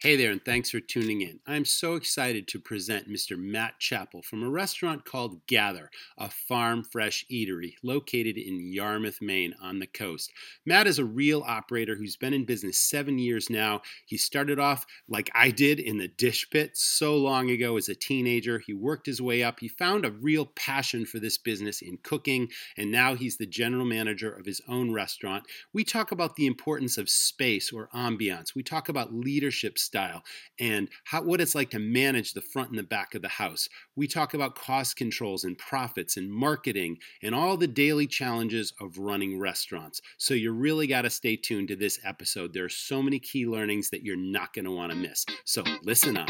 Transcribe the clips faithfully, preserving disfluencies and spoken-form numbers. Hey there, and thanks for tuning in. I'm so excited to present Mister Matt Chappell from a restaurant called Gather, a farm fresh eatery located in Yarmouth, Maine, on the coast. Matt is a real operator who's been in business seven years now. He started off like I did in the dish pit so long ago as a teenager. He worked his way up. He found a real passion for this business in cooking, and now he's the general manager of his own restaurant. We talk about the importance of space or ambiance. We talk about leadership styles. Style and how, what it's like to manage the front and the back of the house. We talk about cost controls and profits and marketing and all the daily challenges of running restaurants. So you really got to stay tuned to this episode. There are so many key learnings that you're not going to want to miss. So listen on.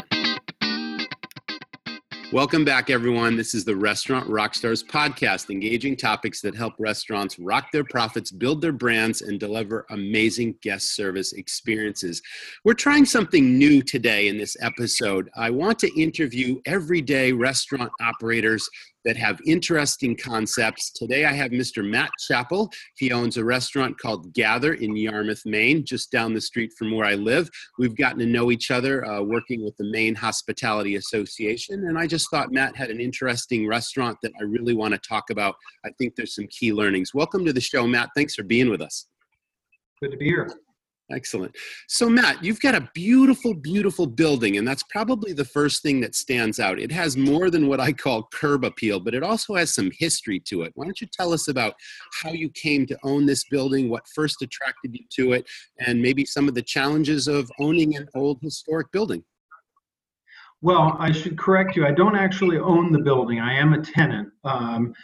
Welcome back, everyone. This is the Restaurant Rockstars Podcast, engaging topics that help restaurants rock their profits, build their brands, and deliver amazing guest service experiences. We're trying something new today in this episode. I want to interview everyday restaurant operators that have interesting concepts. Today I have Mister Matt Chappell. He owns a restaurant called Gather in Yarmouth, Maine, just down the street from where I live. We've gotten to know each other uh, working with the Maine Hospitality Association, and I just thought Matt had an interesting restaurant that I really want to talk about. I think there's some key learnings. Welcome to the show, Matt. Thanks for being with us. Good to be here. Excellent. So Matt, you've got a beautiful, beautiful building, and that's probably the first thing that stands out. It has more than what I call curb appeal, but it also has some history to it. Why don't you tell us about how you came to own this building, what first attracted you to it, and maybe some of the challenges of owning an old historic building? Well, I should correct you. I don't actually own the building. I am a tenant, um,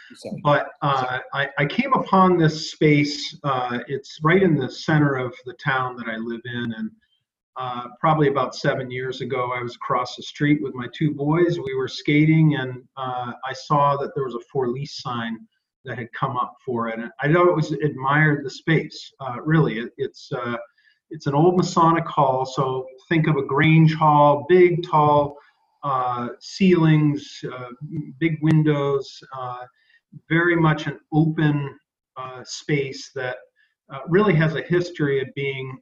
but uh, I, I came upon this space. Uh, it's right in the center of the town that I live in, and uh, probably about seven years ago, I was across the street with my two boys. We were skating, and uh, I saw that there was a for lease sign that had come up for it. And I always admired the space. Uh, really, it, it's uh, it's an old Masonic hall, so think of a Grange Hall, big, tall uh, ceilings, uh, big windows, uh, very much an open uh, space that uh, really has a history of being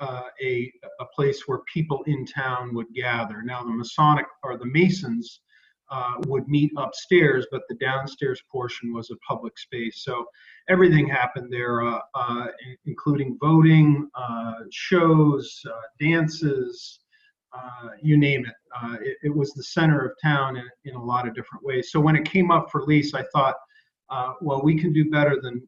uh, a, a place where people in town would gather. Now the Masonic or the Masons uh, would meet upstairs, but the downstairs portion was a public space. So everything happened there, uh, uh, including voting, uh, shows, uh, dances, uh, you name it. Uh, it. It was the center of town in, in a lot of different ways. So when it came up for lease, I thought, uh, well, we can do better than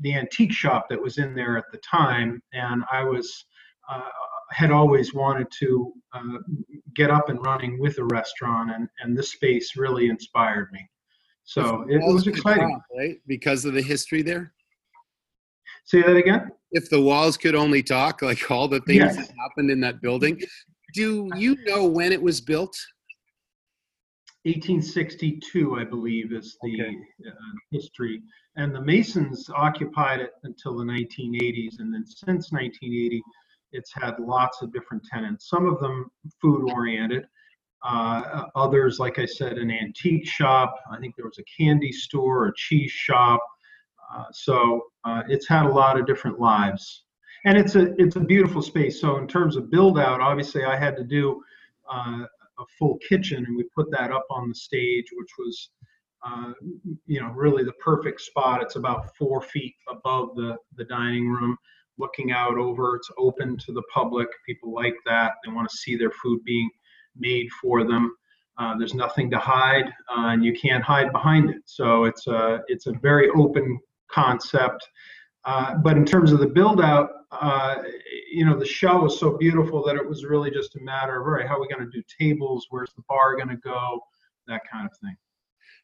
the antique shop that was in there at the time. And I was uh, had always wanted to uh, get up and running with a restaurant, and, and this space really inspired me. So it was exciting. Talk, right? Because of the history there? Say that again? If the walls could only talk, like all the things yes. that happened in that building. Do you know when it was built? eighteen sixty-two, I believe, is the okay. uh, history. And the Masons occupied it until the nineteen eighties. And then since nineteen eighty, it's had lots of different tenants, some of them food-oriented, uh, others, like I said, an antique shop. I think there was a candy store, a cheese shop. Uh, so uh, it's had a lot of different lives. And it's a it's a beautiful space. So in terms of build-out, obviously I had to do uh, a full kitchen, and we put that up on the stage, which was uh, you know really the perfect spot. It's about four feet above the, the dining room, looking out over. It's open to the public. People like that. They want to see their food being made for them. Uh, there's nothing to hide, uh, and you can't hide behind it. So it's a it's a very open concept. Uh, but in terms of the build out, uh, you know, the shell was so beautiful that it was really just a matter of, all right, how are we going to do tables? Where's the bar going to go? That kind of thing.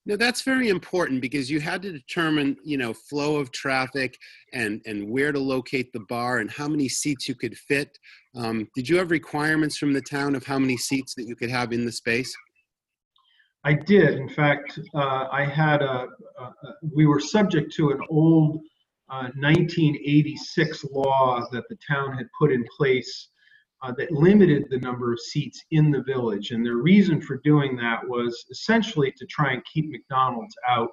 No, that's very important, because you had to determine, you know, flow of traffic and, and where to locate the bar and how many seats you could fit. Um, did you have requirements from the town of how many seats that you could have in the space? I did. In fact, uh, I had a, a, we were subject to an old uh, nineteen eighty-six law that the town had put in place uh, that limited the number of seats in the village. And their reason for doing that was essentially to try and keep McDonald's out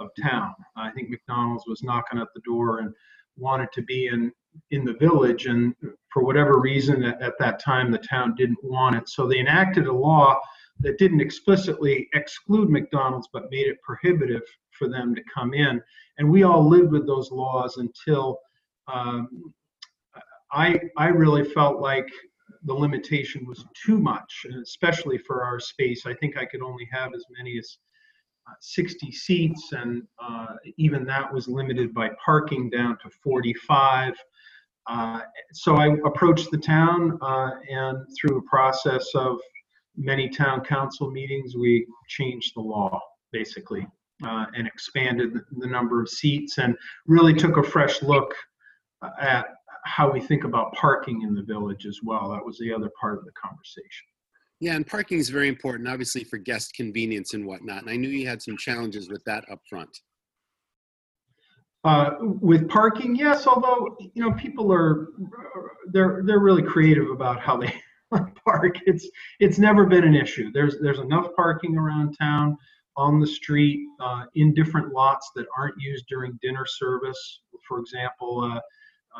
of town. I think McDonald's was knocking at the door and wanted to be in in the village, and for whatever reason at, at that time the town didn't want it. So they enacted a law that didn't explicitly exclude McDonald's but made it prohibitive for them to come in. And we all lived with those laws until um, I, I really felt like the limitation was too much, and especially for our space. I think I could only have as many as Uh, sixty seats, and uh, even that was limited by parking down to forty-five. Uh, so I approached the town, uh, and through a process of many town council meetings, we changed the law basically, uh, and expanded the, the number of seats, and really took a fresh look at how we think about parking in the village as well. That was the other part of the conversation. Yeah, and parking is very important, obviously, for guest convenience and whatnot. And I knew you had some challenges with that up front. Uh, with parking, yes. Although, you know, people are they're they're really creative about how they park. It's it's never been an issue. There's there's enough parking around town, on the street, uh, in different lots that aren't used during dinner service, for example. Uh,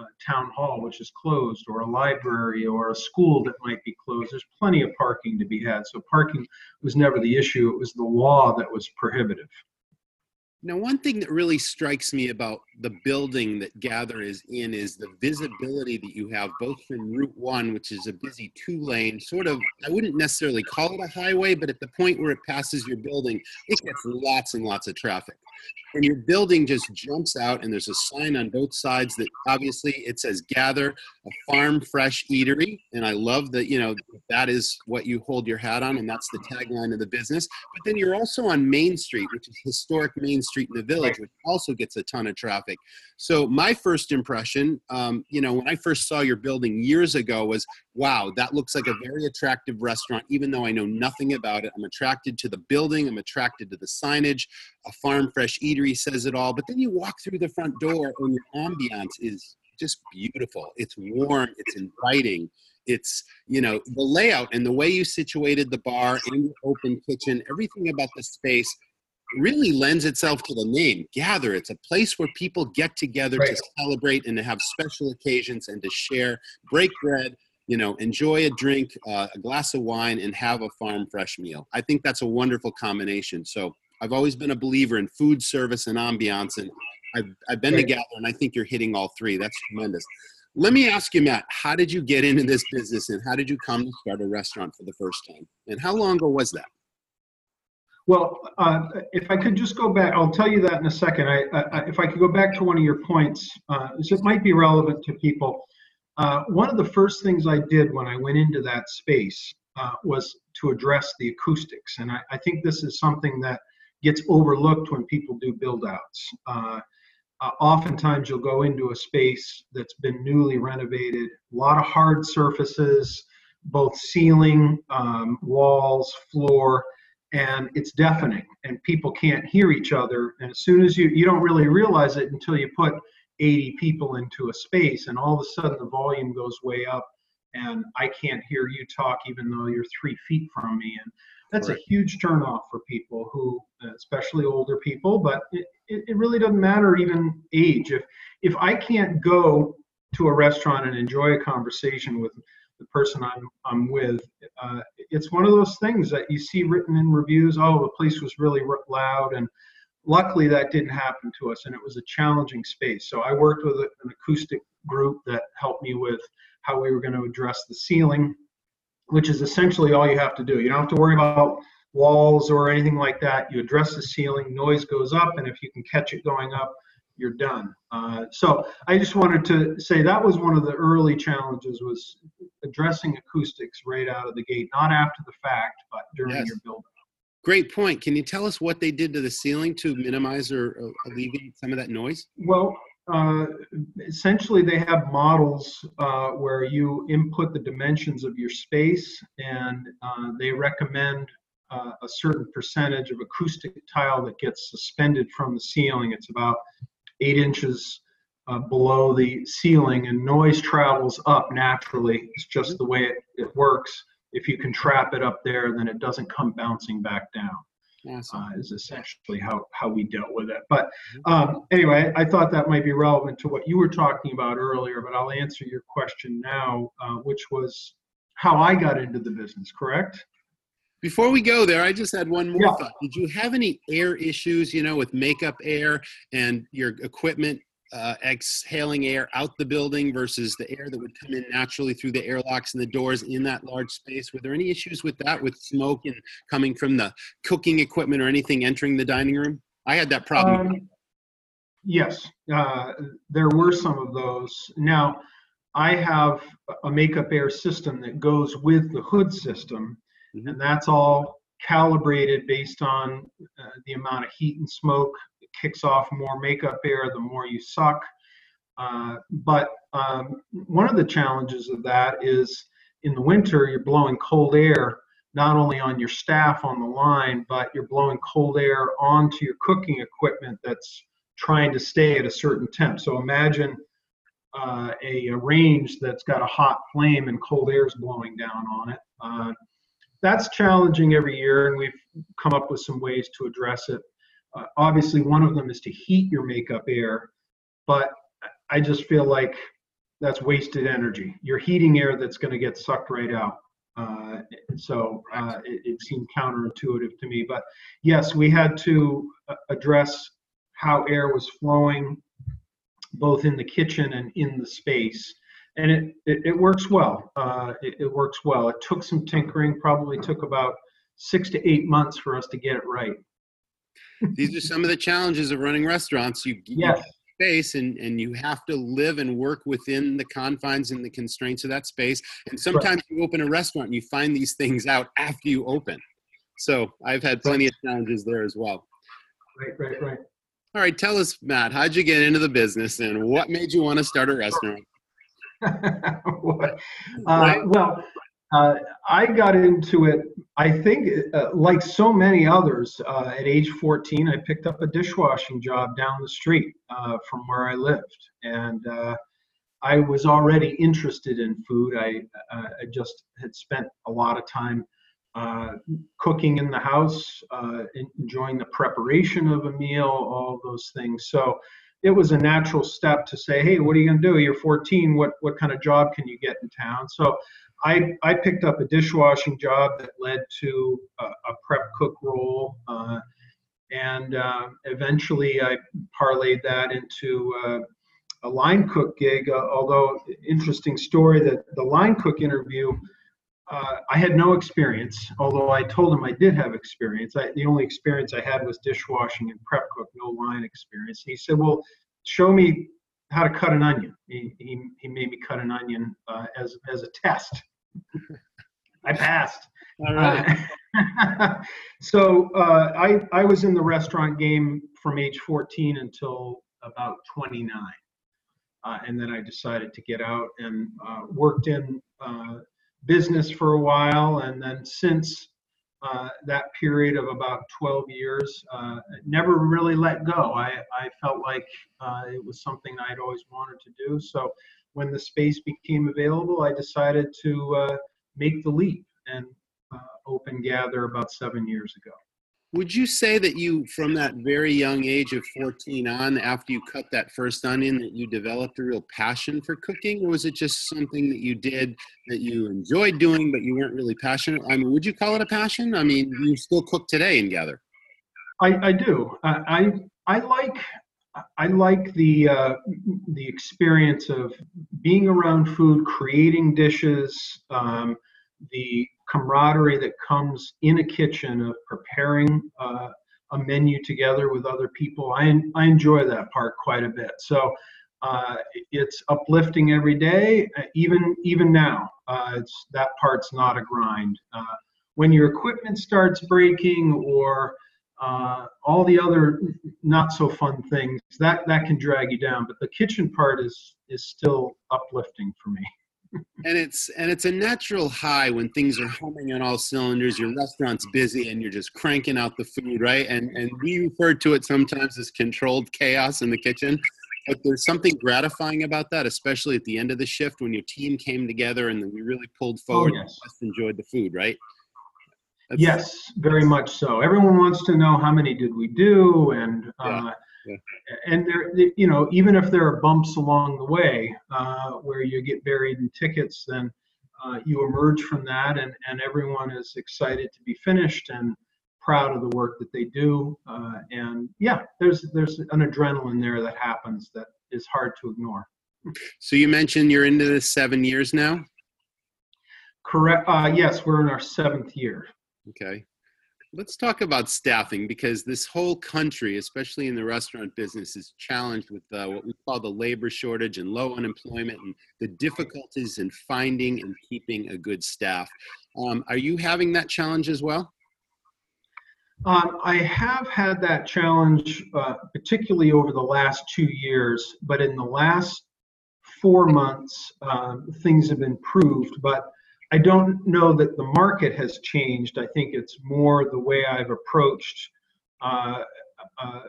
Uh, town hall, which is closed, or a library or a school that might be closed. There's plenty of parking to be had. So parking was never the issue. It was the law that was prohibitive. Now, one thing that really strikes me about the building that Gather is in is the visibility that you have, both from Route one, which is a busy two-lane, sort of, I wouldn't necessarily call it a highway, but at the point where it passes your building, it gets lots and lots of traffic. And your building just jumps out, and there's a sign on both sides that obviously it says Gather, a farm fresh eatery. And I love that, you know, that is what you hold your hat on, and that's the tagline of the business. But then you're also on Main Street, which is historic Main Street in the village, which also gets a ton of traffic. So my first impression, um, you know, when I first saw your building years ago was, wow, that looks like a very attractive restaurant, even though I know nothing about it. I'm attracted to the building. I'm attracted to the signage. A farm fresh eatery says it all. But then you walk through the front door and your ambiance is just beautiful. It's warm. It's inviting. It's, you know, the layout and the way you situated the bar and the open kitchen, everything about the space really lends itself to the name, Gather. It's a place where people get together right. to celebrate and to have special occasions and to share, break bread, you know, enjoy a drink, uh, a glass of wine, and have a farm fresh meal. I think that's a wonderful combination. So I've always been a believer in food service and ambiance, and I've, I've been right. to Gather, and I think you're hitting all three. That's tremendous. Let me ask you, Matt, how did you get into this business, and how did you come to start a restaurant for the first time? And how long ago was that? Well, uh, if I could just go back, I'll tell you that in a second. I, I, if I could go back to one of your points, uh, it might be relevant to people. Uh, one of the first things I did when I went into that space uh, was to address the acoustics. And I, I think this is something that gets overlooked when people do build-outs. Uh, uh, oftentimes you'll go into a space that's been newly renovated, a lot of hard surfaces, both ceiling, um, walls, floor, and it's deafening, and people can't hear each other. And as soon as you, you don't really realize it until you put eighty people into a space, and all of a sudden the volume goes way up, and I can't hear you talk even though you're three feet from me. And that's right. a huge turnoff for people who, especially older people, but it, it really doesn't matter even age. If, if I can't go to a restaurant and enjoy a conversation with the person I'm, I'm with, uh, it's one of those things that you see written in reviews, oh, the place was really loud, and luckily that didn't happen to us, and it was a challenging space. So I worked with an acoustic group that helped me with how we were going to address the ceiling, which is essentially all you have to do. You don't have to worry about walls or anything like that. You address the ceiling, noise goes up, and if you can catch it going up, you're done. Uh, so I just wanted to say that was one of the early challenges, was addressing acoustics right out of the gate, not after the fact, but during yes. your build-up. Great point. Can you tell us what they did to the ceiling to minimize or alleviate some of that noise? Well, uh, essentially they have models uh, where you input the dimensions of your space, and uh, they recommend uh, a certain percentage of acoustic tile that gets suspended from the ceiling. It's about eight inches uh, below the ceiling, and noise travels up naturally. It's just the way it, it works. If you can trap it up there, then it doesn't come bouncing back down. Awesome. Uh, is essentially how, how we dealt with it. But um, anyway, I thought that might be relevant to what you were talking about earlier, but I'll answer your question now, uh, which was how I got into the business, correct? Before we go there, I just had one more yeah. thought. Did you have any air issues, you know, with makeup air and your equipment uh, exhaling air out the building versus the air that would come in naturally through the airlocks and the doors in that large space? Were there any issues with that, with smoke and coming from the cooking equipment or anything entering the dining room? I had that problem. Um, yes, uh, there were some of those. Now, I have a makeup air system that goes with the hood system. And that's all calibrated based on uh, the amount of heat and smoke. It kicks off more makeup air the more you suck. Uh, but um, one of the challenges of that is in the winter, you're blowing cold air, not only on your staff on the line, but you're blowing cold air onto your cooking equipment that's trying to stay at a certain temp. So imagine uh, a, a range that's got a hot flame and cold air is blowing down on it. Uh, That's challenging every year, and we've come up with some ways to address it. Uh, obviously, one of them is to heat your makeup air, but I just feel like that's wasted energy. You're heating air that's going to get sucked right out. Uh, so uh, it, it seemed counterintuitive to me. But yes, we had to address how air was flowing, both in the kitchen and in the space. And it, it, it works well. Uh, it, it works well. It took some tinkering, probably took about six to eight months for us to get it right. These are some of the challenges of running restaurants. You yes. get space and, and you have to live and work within the confines and the constraints of that space. And sometimes right. you open a restaurant and you find these things out after you open. So I've had plenty of challenges there as well. Right, right, right. All right, tell us, Matt, how'd you get into the business and what made you want to start a restaurant? uh, well, uh, I got into it, I think, uh, like so many others, uh, at age fourteen, I picked up a dishwashing job down the street uh, from where I lived. And uh, I was already interested in food. I, uh, I just had spent a lot of time uh, cooking in the house, uh, enjoying the preparation of a meal, all those things. So it was a natural step to say, hey, what are you going to do? You're fourteen. What what kind of job can you get in town? So I, I picked up a dishwashing job that led to a, a prep cook role. Uh, and uh, eventually I parlayed that into uh, a line cook gig. Uh, although, interesting story that the line cook interview, uh, I had no experience, although I told him I did have experience. I, the only experience I had was dishwashing and prep cook, no line experience. And he said, well, show me how to cut an onion. He, he, he made me cut an onion uh, as, as a test. I passed. All right. Uh, so uh, I, I was in the restaurant game from age fourteen until about twenty-nine. Uh, and then I decided to get out and uh, worked in uh, business for a while, and then since uh, that period of about twelve years, uh, never really let go. I, I felt like uh, it was something I'd always wanted to do. So when the space became available, I decided to uh, make the leap and uh, open Gather about seven years ago. Would you say that you, from that very young age of fourteen on, after you cut that first onion, that you developed a real passion for cooking? Or was it just something that you did that you enjoyed doing, but you weren't really passionate? I mean, would you call it a passion? I mean, you still cook today in Gather. I, I do. I, I, I like, I like the, uh, the experience of being around food, creating dishes, um, the camaraderie that comes in a kitchen of preparing uh, a menu together with other people. I, I enjoy that part quite a bit. So uh, it's uplifting every day, even even now. Uh, it's, that part's not a grind. Uh, when your equipment starts breaking or uh, all the other not so fun things, that, that can drag you down. But the kitchen part is is still uplifting for me. And it's and it's a natural high when things are humming on all cylinders, your restaurant's busy and you're just cranking out the food, right? And and we refer to it sometimes as controlled chaos in the kitchen. But there's something gratifying about that, especially at the end of the shift when your team came together and then we really pulled forward. Oh, yes. And just enjoyed the food, right? That's yes, very much so. Everyone wants to know how many did we do, and uh, yeah. Yeah. and there, you know, even if there are bumps along the way uh, where you get buried in tickets, then uh, you emerge from that, and and everyone is excited to be finished and proud of the work that they do, uh, and yeah, there's there's an adrenaline there that happens that is hard to ignore. So you mentioned you're into this seven years now? Correct. Uh, yes, we're in our seventh year. Okay. Let's talk about staffing, because this whole country, especially in the restaurant business, is challenged with uh, what we call the labor shortage and low unemployment and the difficulties in finding and keeping a good staff. Um, are you having that challenge as well? Um, I have had that challenge, uh, particularly over the last two years, but in the last four months, um, things have improved, but I don't know that the market has changed. I think it's more the way I've approached uh, uh,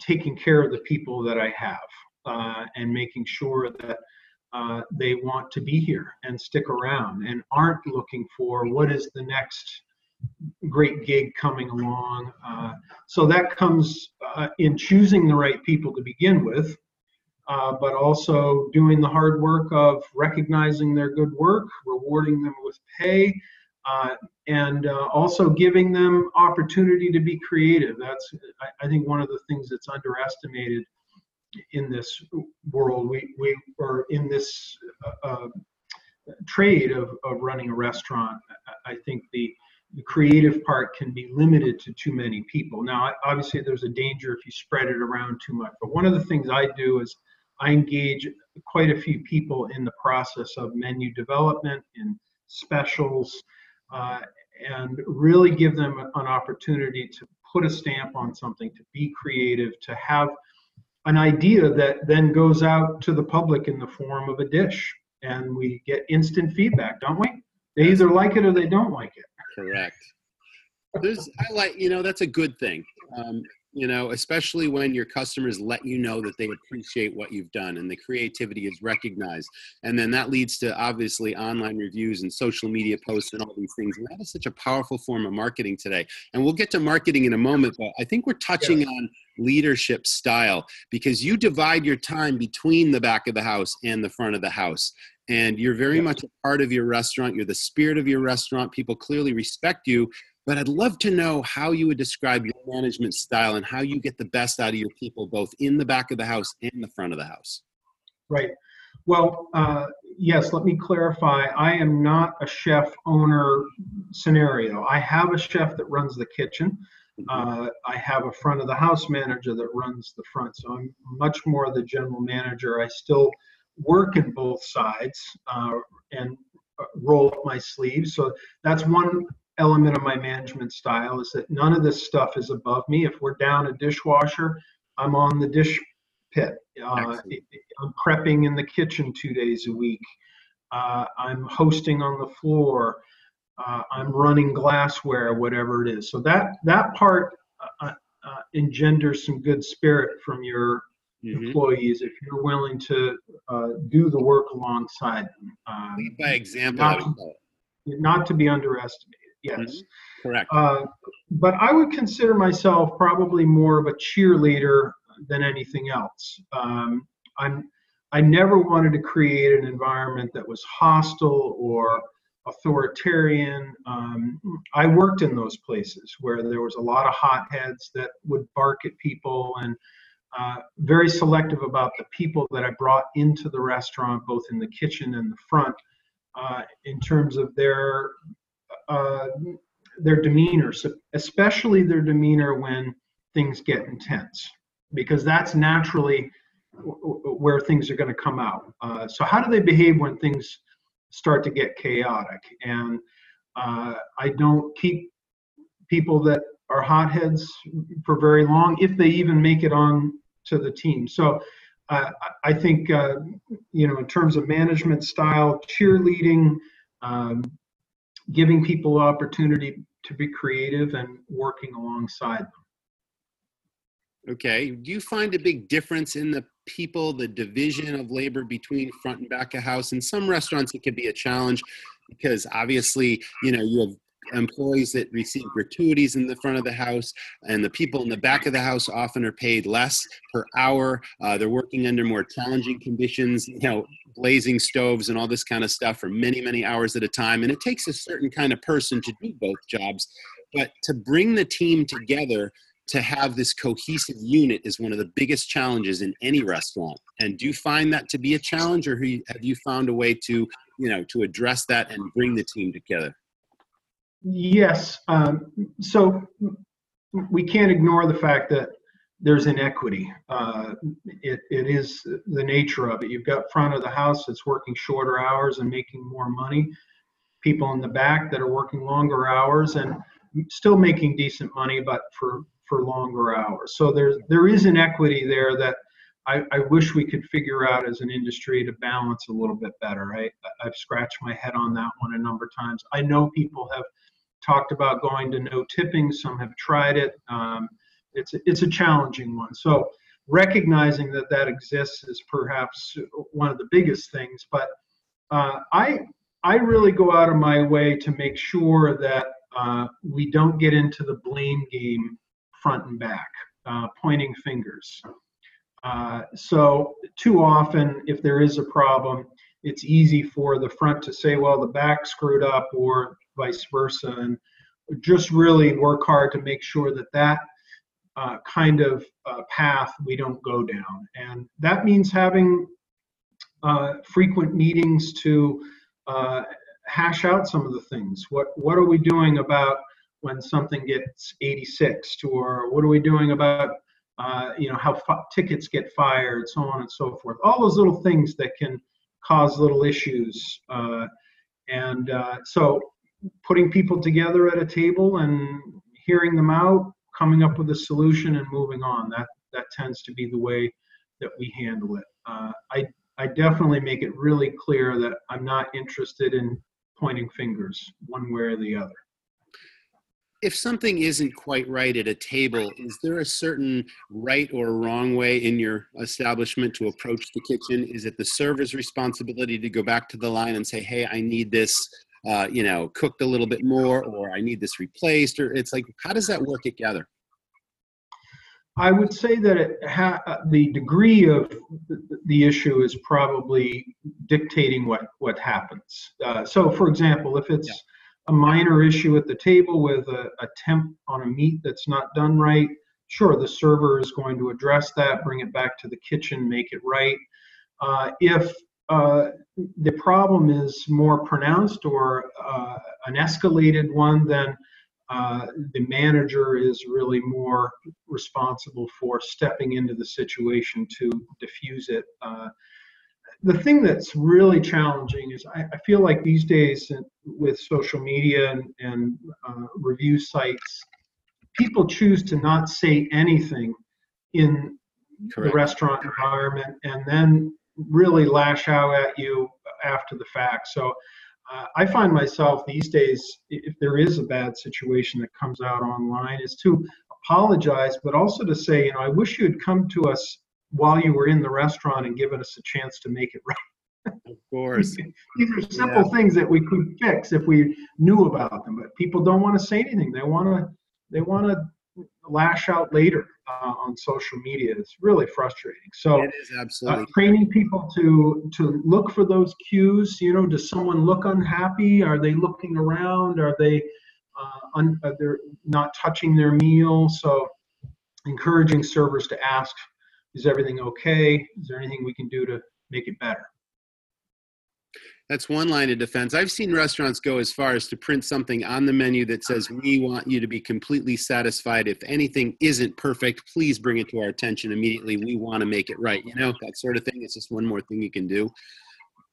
taking care of the people that I have uh, and making sure that uh, they want to be here and stick around and aren't looking for what is the next great gig coming along. Uh, so that comes uh, in choosing the right people to begin with, uh, but also doing the hard work of recognizing their good work, rewarding them with pay, uh, and uh, also giving them opportunity to be creative. That's, I, I think, one of the things that's underestimated in this world. We, we are in this uh, uh, trade of, of running a restaurant. I, I think the The creative part can be limited to too many people. Now, obviously, there's a danger if you spread it around too much. But one of the things I do is I engage quite a few people in the process of menu development and specials, uh, and really give them an opportunity to put a stamp on something, to be creative, to have an idea that then goes out to the public in the form of a dish. And we get instant feedback, don't we? They either like it or they don't like it. Correct. There's, I like, you know, that's a good thing, um, you know, especially when your customers let you know that they appreciate what you've done and the creativity is recognized. And then that leads to obviously online reviews and social media posts and all these things. And that is such a powerful form of marketing today. And we'll get to marketing in a moment, but I think we're touching yes. on leadership style, because you divide your time between the back of the house and the front of the house. And you're very much a part of your restaurant. You're the spirit of your restaurant. People clearly respect you. But I'd love to know how you would describe your management style and how you get the best out of your people, both in the back of the house and the front of the house. Right. Well, uh, yes, let me clarify. I am not a chef owner scenario. I have a chef that runs the kitchen. Uh, I have a front of the house manager that runs the front. So I'm much more the general manager. I still work in both sides uh, and roll up my sleeves. So that's one element of my management style, is that none of this stuff is above me. If we're down a dishwasher, I'm on the dish pit. Uh, I'm prepping in the kitchen two days a week. Uh, I'm hosting on the floor. Uh, I'm running glassware, whatever it is. So that, that part uh, uh, engenders some good spirit from your Mm-hmm. employees, if you're willing to uh, do the work alongside them. Um, Lead by example. Not to, not to be underestimated, yes. Mm-hmm. Correct. Uh, but I would consider myself probably more of a cheerleader than anything else. Um, I'm, I never wanted to create an environment that was hostile or authoritarian. Um, I worked in those places where there was a lot of hotheads that would bark at people, and Uh, very selective about the people that I brought into the restaurant, both in the kitchen and the front, uh, in terms of their uh, their demeanor, so especially their demeanor when things get intense, because that's naturally w- w- where things are going to come out. Uh, so how do they behave when things start to get chaotic? And uh, I don't keep people that are hotheads for very long, if they even make it on to the team. So uh, I think, uh, you know, in terms of management style, cheerleading, um, giving people opportunity to be creative and working alongside them. Okay. Do you find a big difference in the people, the division of labor between front and back of house? In some restaurants, it could be a challenge because obviously, you know, you have employees that receive gratuities in the front of the house, and the people in the back of the house often are paid less per hour. Uh, they're working under more challenging conditions, you know, blazing stoves and all this kind of stuff for many, many hours at a time. And it takes a certain kind of person to do both jobs, but to bring the team together to have this cohesive unit is one of the biggest challenges in any restaurant. And do you find that to be a challenge, or have you found a way to, you know, to address that and bring the team together? Yes. Um, so we can't ignore the fact that there's inequity. Uh, it, it is the nature of it. You've got front of the house that's working shorter hours and making more money. People in the back that are working longer hours and still making decent money, but for, for longer hours. So there's, there is inequity there that I, I wish we could figure out as an industry to balance a little bit better. I, I've scratched my head on that one a number of times. I know people have talked about going to no tipping. Some have tried it. Um, it's a, it's a challenging one. So recognizing that that exists is perhaps one of the biggest things. But uh, I I really go out of my way to make sure that uh, we don't get into the blame game front and back, uh, pointing fingers. Uh, so too often, if there is a problem, it's easy for the front to say, well, the back screwed up, or vice versa, and just really work hard to make sure that that uh, kind of uh, path we don't go down. And that means having uh, frequent meetings to uh, hash out some of the things. What, what are we doing about when something gets eighty-sixed, or what are we doing about uh, you know, how f- tickets get fired, so on and so forth. All those little things that can cause little issues. Uh, and uh, so putting people together at a table and hearing them out, coming up with a solution and moving on. That that tends to be the way that we handle it. Uh, I, I definitely make it really clear that I'm not interested in pointing fingers one way or the other. If something isn't quite right at a table, is there a certain right or wrong way in your establishment to approach the kitchen? Is it the server's responsibility to go back to the line and say, hey, I need this, uh, you know, cooked a little bit more, or I need this replaced? Or it's like, how does that work at Gather? I would say that it ha- the degree of the issue is probably dictating what, what happens. Uh, so, for example, if it's... Yeah. a minor issue at the table with a, a temp on a meat that's not done right, sure, the server is going to address that, bring it back to the kitchen, make it right. Uh, if uh, the problem is more pronounced or uh, an escalated one, then uh, the manager is really more responsible for stepping into the situation to diffuse it. Uh, The thing that's really challenging is I, I feel like these days with social media and, and uh, review sites, people choose to not say anything in Correct. The restaurant environment and then really lash out at you after the fact. So uh, I find myself these days, if there is a bad situation that comes out online, is to apologize, but also to say, you know, I wish you had come to us while you were in the restaurant and given us a chance to make it right. Of course. These are simple yeah. things that we could fix if we knew about them, but people don't want to say anything. They want to they want to lash out later uh, on social media. It's really frustrating. So it is absolutely uh, training people to to look for those cues. You know, does someone look unhappy? Are they looking around? Are they uh, un- are they not touching their meal? So encouraging servers to ask, is everything okay? Is there anything we can do to make it better? That's one line of defense. I've seen restaurants go as far as to print something on the menu that says, we want you to be completely satisfied. If anything isn't perfect, please bring it to our attention immediately. We want to make it right. You know, that sort of thing. It's just one more thing you can do.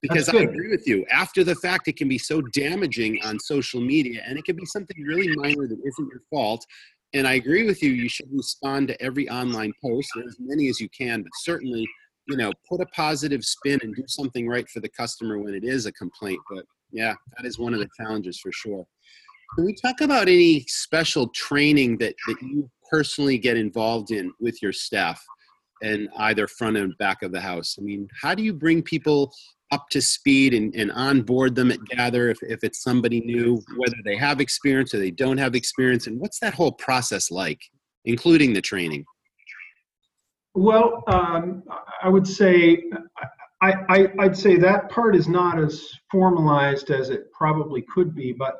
Because I agree with you. After the fact, it can be so damaging on social media, and it can be something really minor that isn't your fault. And I agree with you, you should respond to every online post, as many as you can, but certainly, you know, put a positive spin and do something right for the customer when it is a complaint. But yeah, that is one of the challenges for sure. Can we talk about any special training that, that you personally get involved in with your staff and either front and back of the house? I mean, how do you bring people up to speed and, and onboard them at Gather if, if it's somebody new, whether they have experience or they don't have experience? And what's that whole process like, including the training? Well, um, I would say, I, I, I'd say that part is not as formalized as it probably could be, but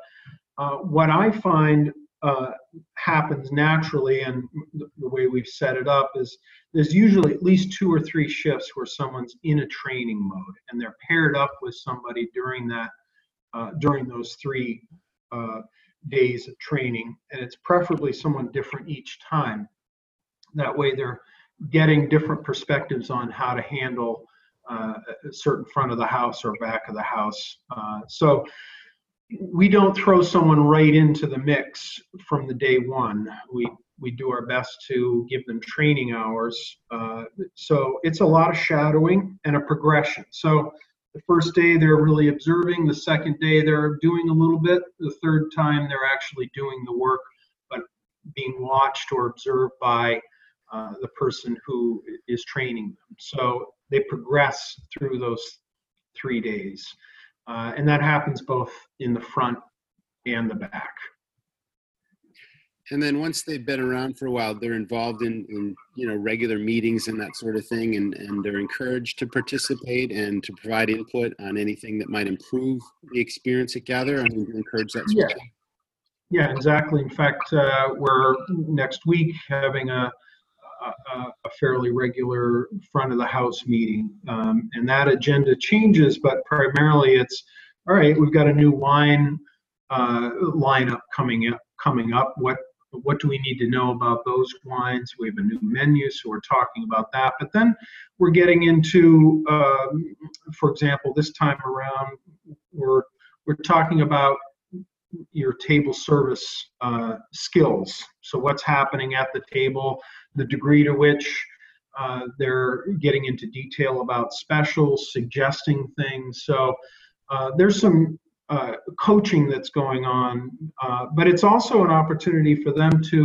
uh, what I find uh, happens naturally, and the, the way we've set it up is there's usually at least two or three shifts where someone's in a training mode and they're paired up with somebody during that, uh, during those three uh, days of training, and it's preferably someone different each time. That way they're getting different perspectives on how to handle uh, a certain front of the house or back of the house. Uh, so we don't throw someone right into the mix from the day one. We we do our best to give them training hours. Uh, so it's a lot of shadowing and a progression. So the first day they're really observing, the second day they're doing a little bit, the third time they're actually doing the work, but being watched or observed by Uh, the person who is training them. So they progress through those three days. Uh, and that happens both in the front and the back. And then once they've been around for a while, they're involved in, in you know, regular meetings and that sort of thing, and, and they're encouraged to participate and to provide input on anything that might improve the experience at Gather. I mean, encourage that sort of thing. Yeah, exactly. In fact, uh, we're next week having a A, a fairly regular front of the house meeting, um, and that agenda changes, but primarily it's, all right, we've got a new wine uh, lineup coming up coming up what what do we need to know about those wines? We have a new menu, so we're talking about that, but then we're getting into um, for example, this time around we're we're talking about your table service uh, skills. So what's happening at the table, the degree to which uh, they're getting into detail about specials, suggesting things. So uh, there's some uh, coaching that's going on, uh, but it's also an opportunity for them to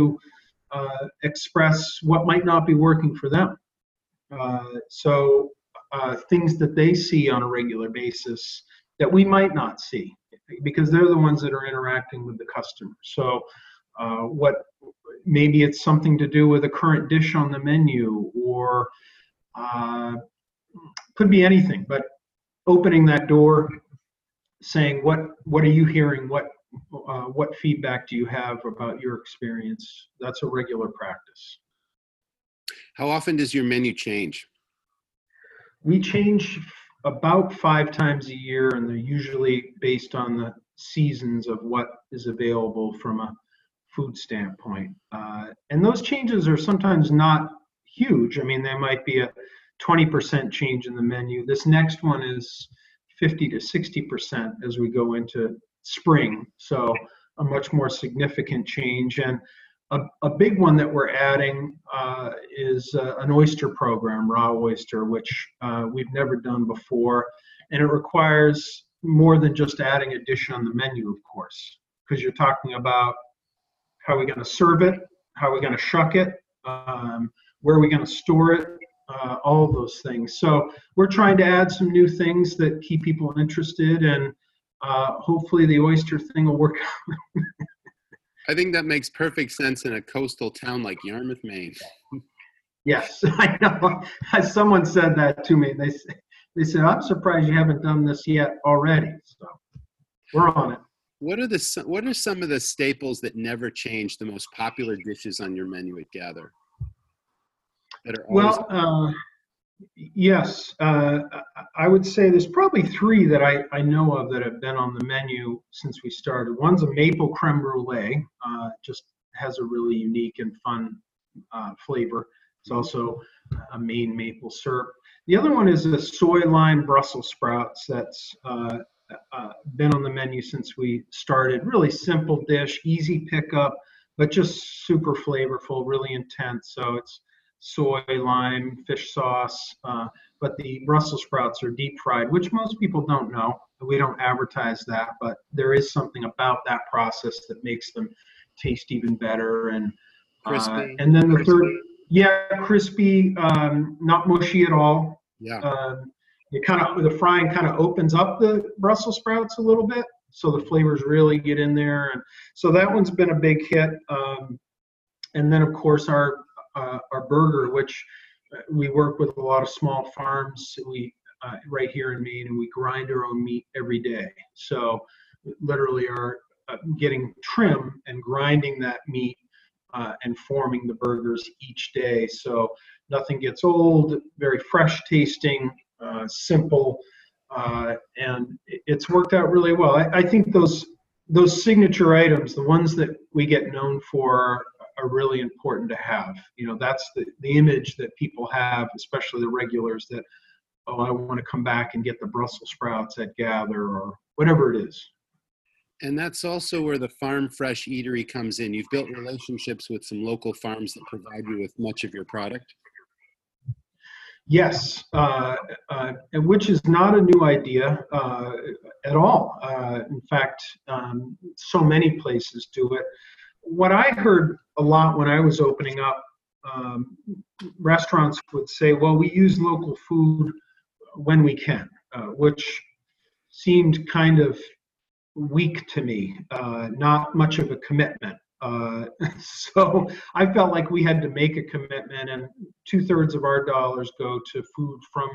uh, express what might not be working for them. Uh, so uh, things that they see on a regular basis that we might not see, because they're the ones that are interacting with the customer. So uh, what maybe it's something to do with a current dish on the menu, or uh, could be anything, but opening that door, saying what what are you hearing, what uh, what feedback do you have about your experience? That's a regular practice. How often does your menu change? We change about five times a year, and they're usually based on the seasons of what is available from a food standpoint. Uh, and those changes are sometimes not huge. I mean, there might be a twenty percent change in the menu. This next one is fifty to sixty percent as we go into spring. So a much more significant change. And a, a big one that we're adding uh, is uh, an oyster program, raw oyster, which uh, we've never done before. And it requires more than just adding a dish on the menu, of course, because you're talking about how are we going to serve it? How are we going to shuck it? Um, where are we going to store it? Uh, all of those things. So we're trying to add some new things that keep people interested, and uh, hopefully the oyster thing will work out. I think that makes perfect sense in a coastal town like Yarmouth, Maine. Yes, I know. Someone said that to me. They, they said, I'm surprised you haven't done this yet already. So we're on it. What are the what are some of the staples that never change, the most popular dishes on your menu at Gather? That are well, uh, yes, uh, I would say there's probably three that I, I know of that have been on the menu since we started. One's a maple creme brulee, uh, just has a really unique and fun uh, flavor. It's also a Maine maple syrup. The other one is a soy lime Brussels sprouts that's uh, Uh, been on the menu since we started. Really simple dish, easy pickup, but just super flavorful, really intense. So it's soy, lime, fish sauce, uh, but the Brussels sprouts are deep fried, which most people don't know. We don't advertise that, but there is something about that process that makes them taste even better and Crispy. Uh, and then the crispy. third, yeah, crispy, um, not mushy at all. Yeah. Um, it kind of, the frying kind of opens up the Brussels sprouts a little bit, so the flavors really get in there. And so that one's been a big hit. Um, and then of course our, uh, our burger, which we work with a lot of small farms. We, uh, right here in Maine, and we grind our own meat every day. So literally are uh, getting trim and grinding that meat uh, and forming the burgers each day. So nothing gets old, very fresh tasting, uh, simple, uh, and it's worked out really well. I, I think those those signature items, the ones that we get known for, are really important to have. You know, that's the, the image that people have, especially the regulars, that, oh, I want to come back and get the Brussels sprouts at Gather or whatever it is. And that's also where the Farm Fresh Eatery comes in. You've built relationships with some local farms that provide you with much of your product. Yes, uh, uh, which is not a new idea uh, at all. Uh, in fact, um, so many places do it. What I heard a lot when I was opening up, um, restaurants would say, well, we use local food when we can, uh, which seemed kind of weak to me, uh, not much of a commitment. Uh, so I felt like we had to make a commitment, and two thirds of our dollars go to food from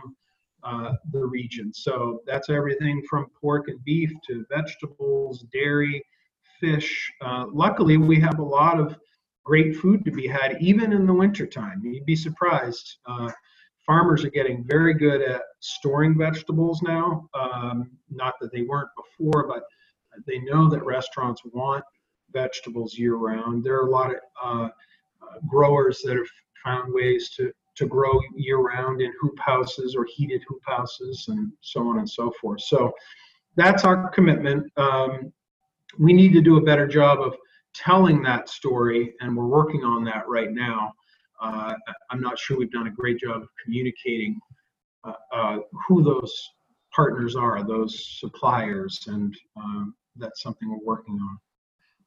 uh, the region. So that's everything from pork and beef to vegetables, dairy, fish. Uh, luckily, we have a lot of great food to be had, even in the wintertime. You'd be surprised. Uh, farmers are getting very good at storing vegetables now. Um, not that they weren't before, but they know that restaurants want vegetables year-round. There are a lot of uh, uh, growers that have found ways to, to grow year-round in hoop houses or heated hoop houses and so on and so forth. So that's our commitment. Um, we need to do a better job of telling that story, and we're working on that right now. Uh, I'm not sure we've done a great job of communicating uh, uh, who those partners are, those suppliers, and um, that's something we're working on.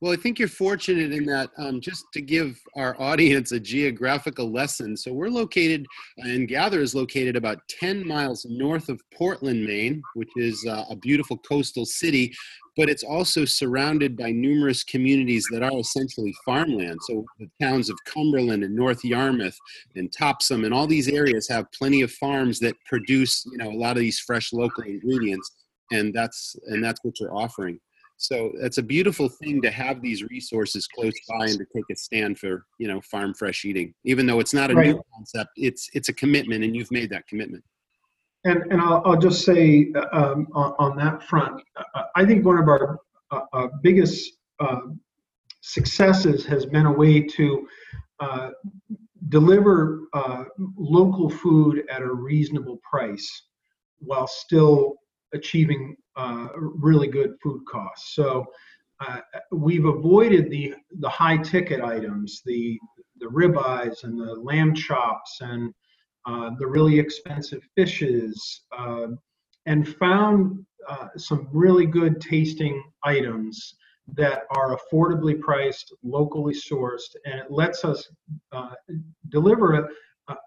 Well, I think you're fortunate in that, um, just to give our audience a geographical lesson. So we're located, and Gather is located about ten miles north of Portland, Maine, which is uh, a beautiful coastal city, but it's also surrounded by numerous communities that are essentially farmland. So the towns of Cumberland and North Yarmouth and Topsham and all these areas have plenty of farms that produce, you know, a lot of these fresh local ingredients, and that's, and that's what you're offering. So it's a beautiful thing to have these resources close by and to take a stand for, you know, farm fresh eating. Even though it's not a right. new concept, it's it's a commitment, and you've made that commitment. And and I'll, I'll just say um, on, on that front, uh, I think one of our uh, uh, biggest uh, successes has been a way to uh, deliver uh, local food at a reasonable price while still achieving uh, really good food costs. So uh, we've avoided the the high ticket items, the the ribeyes and the lamb chops and uh, the really expensive fishes, uh, and found uh, some really good tasting items that are affordably priced, locally sourced, and it lets us uh, deliver a,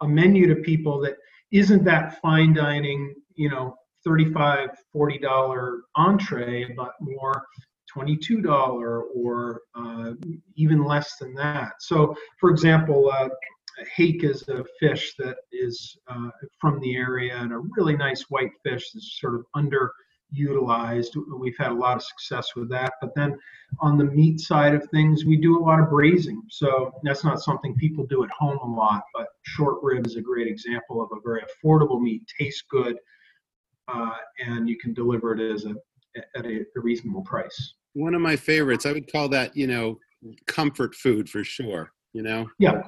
a menu to people that isn't that fine dining, you know, thirty-five, forty dollar entree, but more twenty-two dollar or uh, even less than that. So, for example, uh, hake is a fish that is uh, from the area, and a really nice white fish that's sort of underutilized. We've had a lot of success with that. But then on the meat side of things, we do a lot of braising. So that's not something people do at home a lot, but short rib is a great example of a very affordable meat, tastes good, Uh, and you can deliver it as a at a, a reasonable price. One of my favorites, I would call that, you know, comfort food for sure. You know, yeah,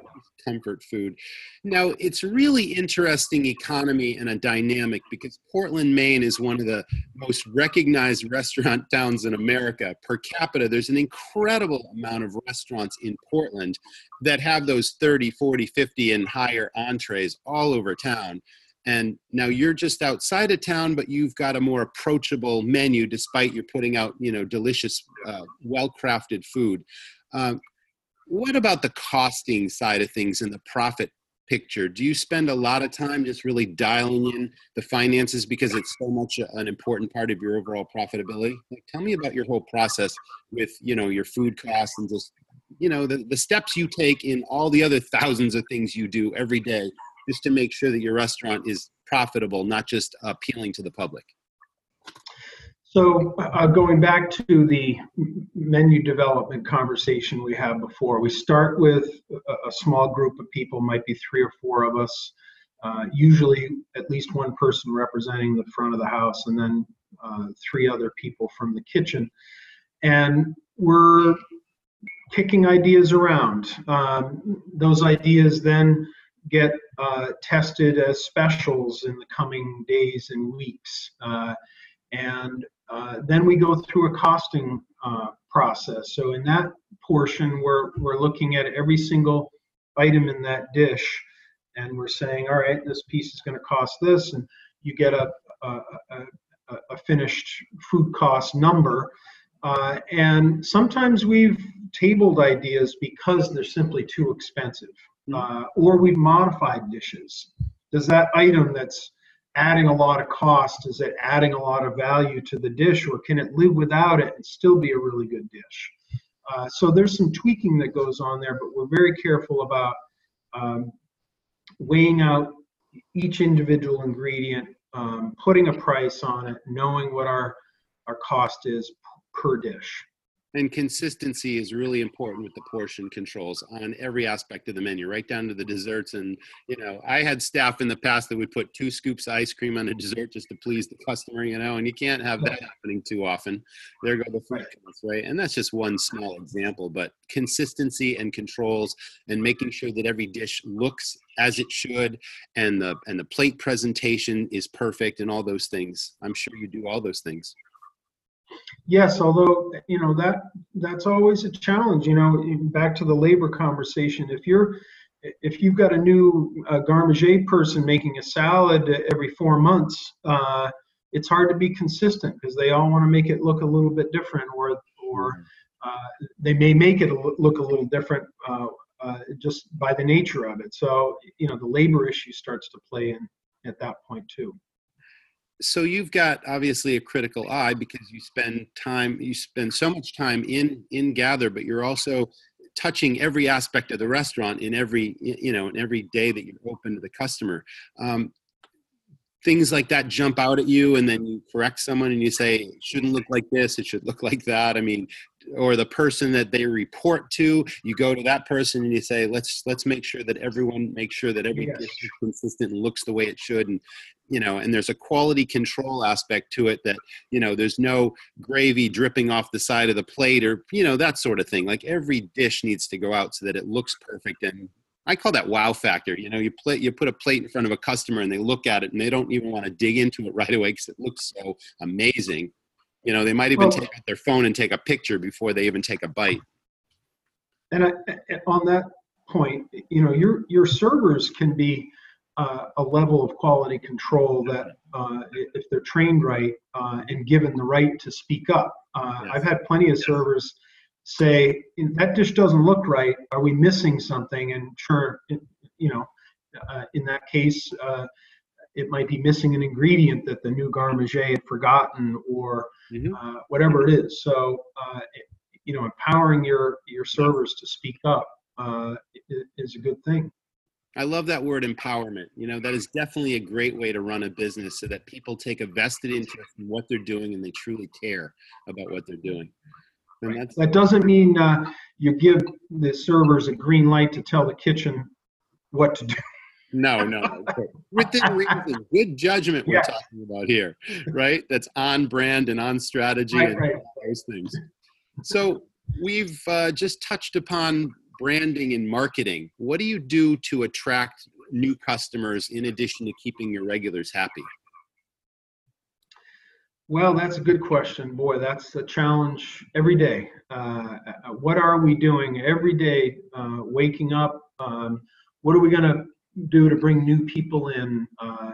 comfort food. Now it's really interesting economy and a dynamic, because Portland, Maine, is one of the most recognized restaurant towns in America. Per capita, there's an incredible amount of restaurants in Portland that have those thirty, forty, fifty and higher entrees all over town. And now you're just outside of town, but you've got a more approachable menu, despite you're putting out, you know, delicious, uh, well-crafted food. Um, What about the costing side of things and the profit picture? Do you spend a lot of time just really dialing in the finances because it's so much an important part of your overall profitability? Like, tell me about your whole process with, you know, your food costs and just, you know, the, the steps you take in all the other thousands of things you do every day just to make sure that your restaurant is profitable, not just appealing to the public. So uh, going back to the menu development conversation we had before, we start with a, a small group of people, might be three or four of us, uh, usually at least one person representing the front of the house, and then uh, three other people from the kitchen. And we're kicking ideas around. Um, those ideas then get uh, tested as specials in the coming days and weeks. Uh, and Uh, then we go through a costing uh, process. So in that portion, we're, we're looking at every single item in that dish, and we're saying, all right, this piece is going to cost this, and you get a, a, a, a finished food cost number. Uh, and sometimes we've tabled ideas because they're simply too expensive, uh, or we've modified dishes. Does that item that's adding a lot of cost, is it adding a lot of value to the dish, or can it live without it and still be a really good dish? Uh, so there's some tweaking that goes on there, but we're very careful about um, weighing out each individual ingredient, um, putting a price on it, knowing what our, our cost is per dish. And consistency is really important with the portion controls on every aspect of the menu, right down to the desserts. And, you know, I had staff in the past that would put two scoops of ice cream on a dessert just to please the customer, you know, and you can't have that happening too often. There go the food costs, right? And that's just one small example, but consistency and controls and making sure that every dish looks as it should, and the, and the plate presentation is perfect and all those things. I'm sure you do all those things. Yes, although, you know, that that's always a challenge. You know, back to the labor conversation, if you're if you've got a new uh, garmager person making a salad every four months, uh, it's hard to be consistent because they all want to make it look a little bit different, or or uh, they may make it look a little different uh, uh, just by the nature of it. So, you know, the labor issue starts to play in at that point too. So you've got obviously a critical eye because you spend time, you spend so much time in, in Gather, but you're also touching every aspect of the restaurant in every, you know, in every day that you're open to the customer. Um, things like that jump out at you, and then you correct someone and you say, it shouldn't look like this, it should look like that. I mean, or the person that they report to, you go to that person and you say, let's, let's make sure that everyone makes sure that every dish is consistent and looks the way it should. And, you know, and there's a quality control aspect to it that, you know, there's no gravy dripping off the side of the plate or, you know, that sort of thing. Like every dish needs to go out so that it looks perfect. And I call that wow factor. You know, you play, you put a plate in front of a customer and they look at it and they don't even want to dig into it right away because it looks so amazing. You know, they might even well, take out their phone and take a picture before they even take a bite. And I, on that point, you know, your your servers can be uh, a level of quality control that, uh, if they're trained right uh, and given the right to speak up. Uh, yes. I've had plenty of servers say, that dish doesn't look right. Are we missing something? And sure, you know, uh, in that case, uh, it might be missing an ingredient that the new garmager had forgotten, or mm-hmm. uh, whatever it is. So, uh, you know, empowering your, your servers to speak up uh, is a good thing. I love that word empowerment. You know, that is definitely a great way to run a business so that people take a vested interest in what they're doing and they truly care about what they're doing. And that's- that doesn't mean uh, you give the servers a green light to tell the kitchen what to do. No, no. Okay. Within reason, good judgment we're yes. talking about here, right? That's on brand and on strategy right, and right. all those things. So we've uh, just touched upon branding and marketing. What do you do to attract new customers in addition to keeping your regulars happy? Well, that's a good question. Boy, that's a challenge every day. Uh, what are we doing every day, uh, waking up? Um, what are we going to do to bring new people in uh,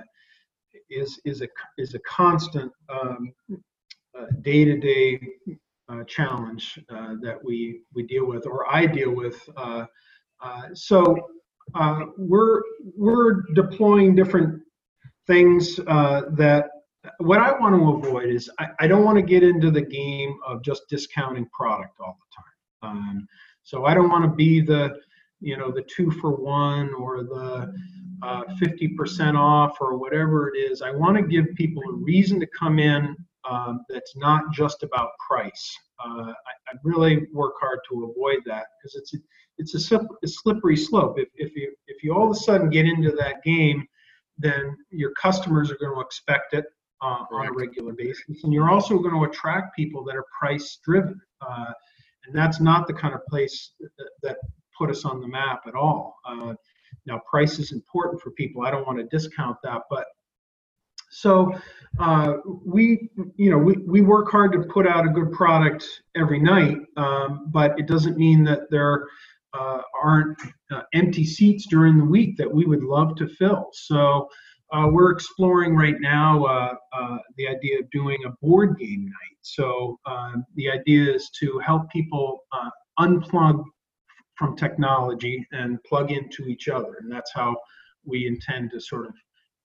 is is a is a constant um, uh, day-to-day uh, challenge uh, that we we deal with, or I deal with. Uh, uh, so uh, we're we're deploying different things uh, that. What I want to avoid is I, I don't want to get into the game of just discounting product all the time. Um, so I don't want to be the, you know, the two for one or the uh, fifty percent off or whatever it is. I want to give people a reason to come in um, that's not just about price. Uh, I, I really work hard to avoid that because it's a, it's a, slip, a slippery slope. If, if you if you all of a sudden get into that game, then your customers are going to expect it. Uh, on a regular basis, and you're also going to attract people that are price driven, uh, and that's not the kind of place that, that put us on the map at all. Uh, now, price is important for people. I don't want to discount that, but so uh, we, you know, we we work hard to put out a good product every night, um, but it doesn't mean that there uh, aren't uh, empty seats during the week that we would love to fill. So. Uh, we're exploring right now uh, uh, the idea of doing a board game night. So uh, the idea is to help people uh, unplug from technology and plug into each other. And that's how we intend to sort of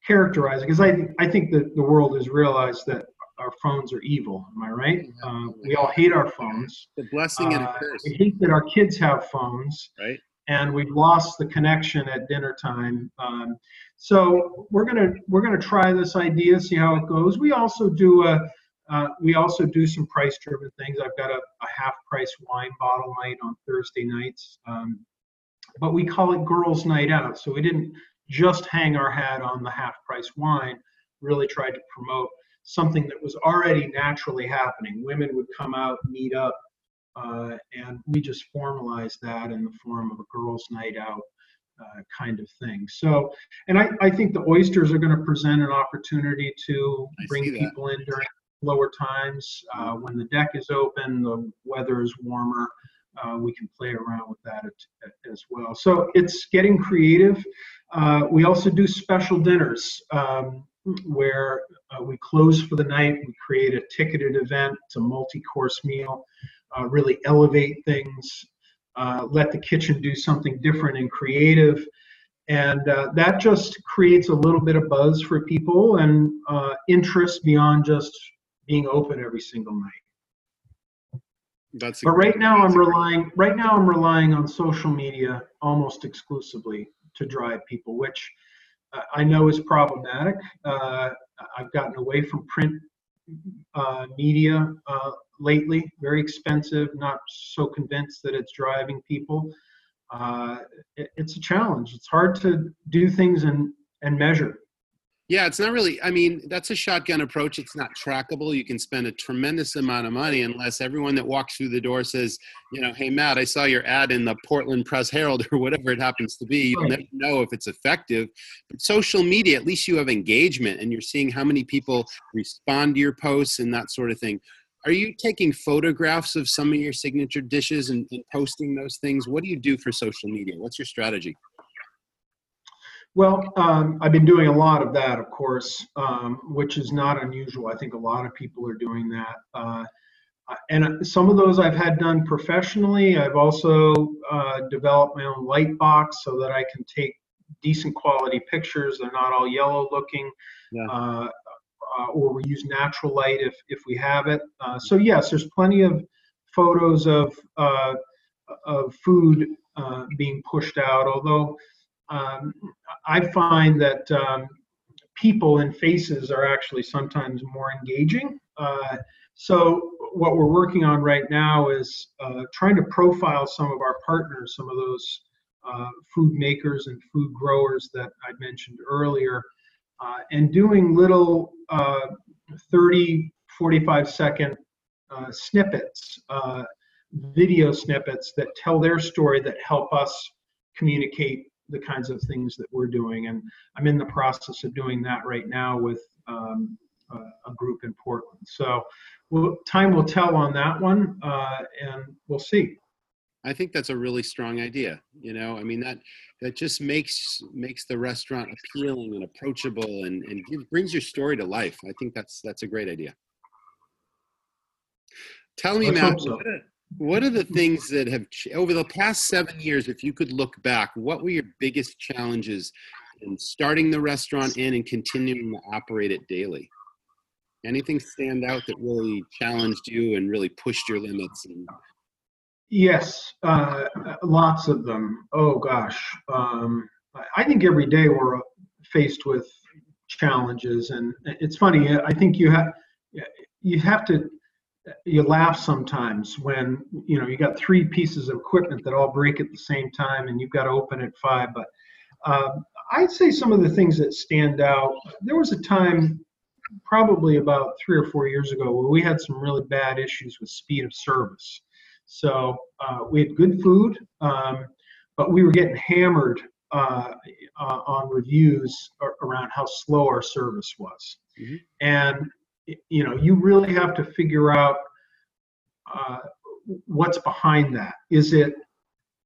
characterize it. Because I, I think that the world has realized that our phones are evil. Am I right? Uh, we all hate our phones. The blessing and a curse. We hate that our kids have phones. Right. And we've lost the connection at dinner time. Um, so we're gonna we're gonna try this idea, see how it goes. We also do a uh, we also do some price-driven things. I've got a, a half-price wine bottle night on Thursday nights, um, but we call it Girls' Night Out. So we didn't just hang our hat on the half-price wine. Really tried to promote something that was already naturally happening. Women would come out, meet up. Uh, and we just formalize that in the form of a girls' night out uh, kind of thing. So, and I, I think the oysters are going to present an opportunity to I bring people in during lower times. Uh, when the deck is open, the weather is warmer. Uh, we can play around with that as well. So it's getting creative. Uh, we also do special dinners um, where uh, we close for the night. We create a ticketed event. It's a multi-course meal. Uh, really elevate things, uh, let the kitchen do something different and creative. And uh, that just creates a little bit of buzz for people and uh, interest beyond just being open every single night. That's but right now I'm relying, right now I'm relying on social media almost exclusively to drive people, which uh, I know is problematic. Uh, I've gotten away from print uh, media uh, lately, very expensive, not so convinced that it's driving people. Uh, it, it's a challenge. It's hard to do things and, and measure. Yeah, it's not really, I mean, that's a shotgun approach. It's not trackable. You can spend a tremendous amount of money unless everyone that walks through the door says, you know, hey, Matt, I saw your ad in the Portland Press Herald or whatever it happens to be. You'll right. never know if it's effective. But social media, at least you have engagement and you're seeing how many people respond to your posts and that sort of thing. Are you taking photographs of some of your signature dishes and, and posting those things? What do you do for social media? What's your strategy? Well, um, I've been doing a lot of that, of course, um, which is not unusual. I think a lot of people are doing that. Uh, and some of those I've had done professionally. I've also uh, developed my own light box so that I can take decent quality pictures. They're not all yellow looking. Yeah. Uh, Uh, or we use natural light if, if we have it. Uh, so yes, there's plenty of photos of, uh, of food uh, being pushed out, although um, I find that um, people and faces are actually sometimes more engaging. Uh, so what we're working on right now is uh, trying to profile some of our partners, some of those uh, food makers and food growers that I mentioned earlier. Uh, and doing little uh, thirty, forty-five second uh, snippets, uh, video snippets that tell their story that help us communicate the kinds of things that we're doing. And I'm in the process of doing that right now with um, a, a group in Portland. So we'll, time will tell on that one, uh, and we'll see. I think that's a really strong idea. You know, I mean, that that just makes makes the restaurant appealing and approachable and, and gives, brings your story to life. I think that's that's a great idea. Tell me, Matt, so. what, are, what are the things that have, over the past seven years, if you could look back, what were your biggest challenges in starting the restaurant and in continuing to operate it daily? Anything stand out that really challenged you and really pushed your limits? And... Yes, uh, lots of them. Oh, gosh. Um, I think every day we're faced with challenges. And it's funny, I think you have you have to you laugh sometimes when, you know, you got three pieces of equipment that all break at the same time and you've got to open at five. But uh, I'd say some of the things that stand out, there was a time probably about three or four years ago where we had some really bad issues with speed of service. So uh, we had good food, um, but we were getting hammered uh, uh, on reviews around how slow our service was. Mm-hmm. And you know, you really have to figure out uh, what's behind that. Is it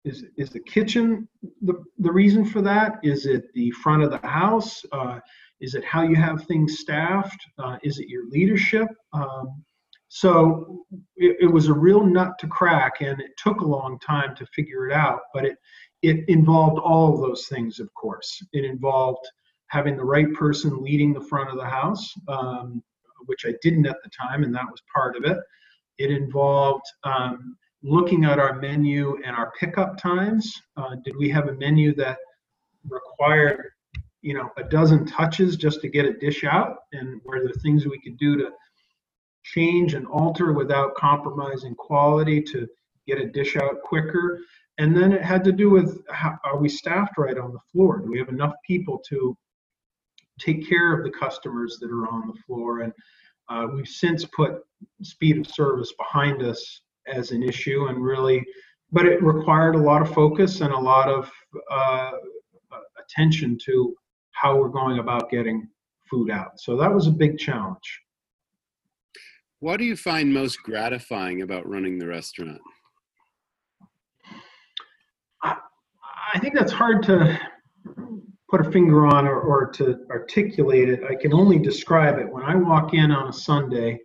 is is the kitchen the the reason for that? Is it the front of the house? Uh, is it how you have things staffed? Uh, is it your leadership? Um, so it, it was a real nut to crack, and it took a long time to figure it out. But it it involved all of those things, of course. It involved having the right person leading the front of the house. Um, which I didn't at the time, and that was part of it. It involved um, looking at our menu and our pickup times. Uh, did we have a menu that required, you know, a dozen touches just to get a dish out? And were there things we could do to change and alter without compromising quality to get a dish out quicker? And then it had to do with, how, are we staffed right on the floor? Do we have enough people to take care of the customers that are on the floor? And uh, we've since put speed of service behind us as an issue, and really, but it required a lot of focus and a lot of uh, attention to how we're going about getting food out. So that was a big challenge. What do you find most gratifying about running the restaurant? I, I think that's hard to put a finger on or, or to articulate it. I can only describe it. When I walk in on a Sunday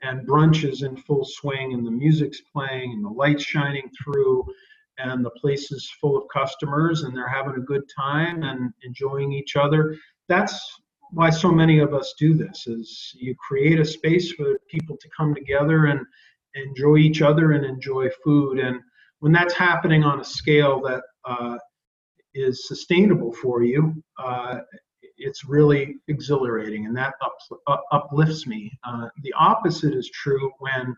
and brunch is in full swing and the music's playing and the light's shining through and the place is full of customers and they're having a good time and enjoying each other, that's why so many of us do this, is you create a space for people to come together and enjoy each other and enjoy food. And when that's happening on a scale that uh, is sustainable for you, uh, it's really exhilarating, and that up, uplifts me. Uh, the opposite is true when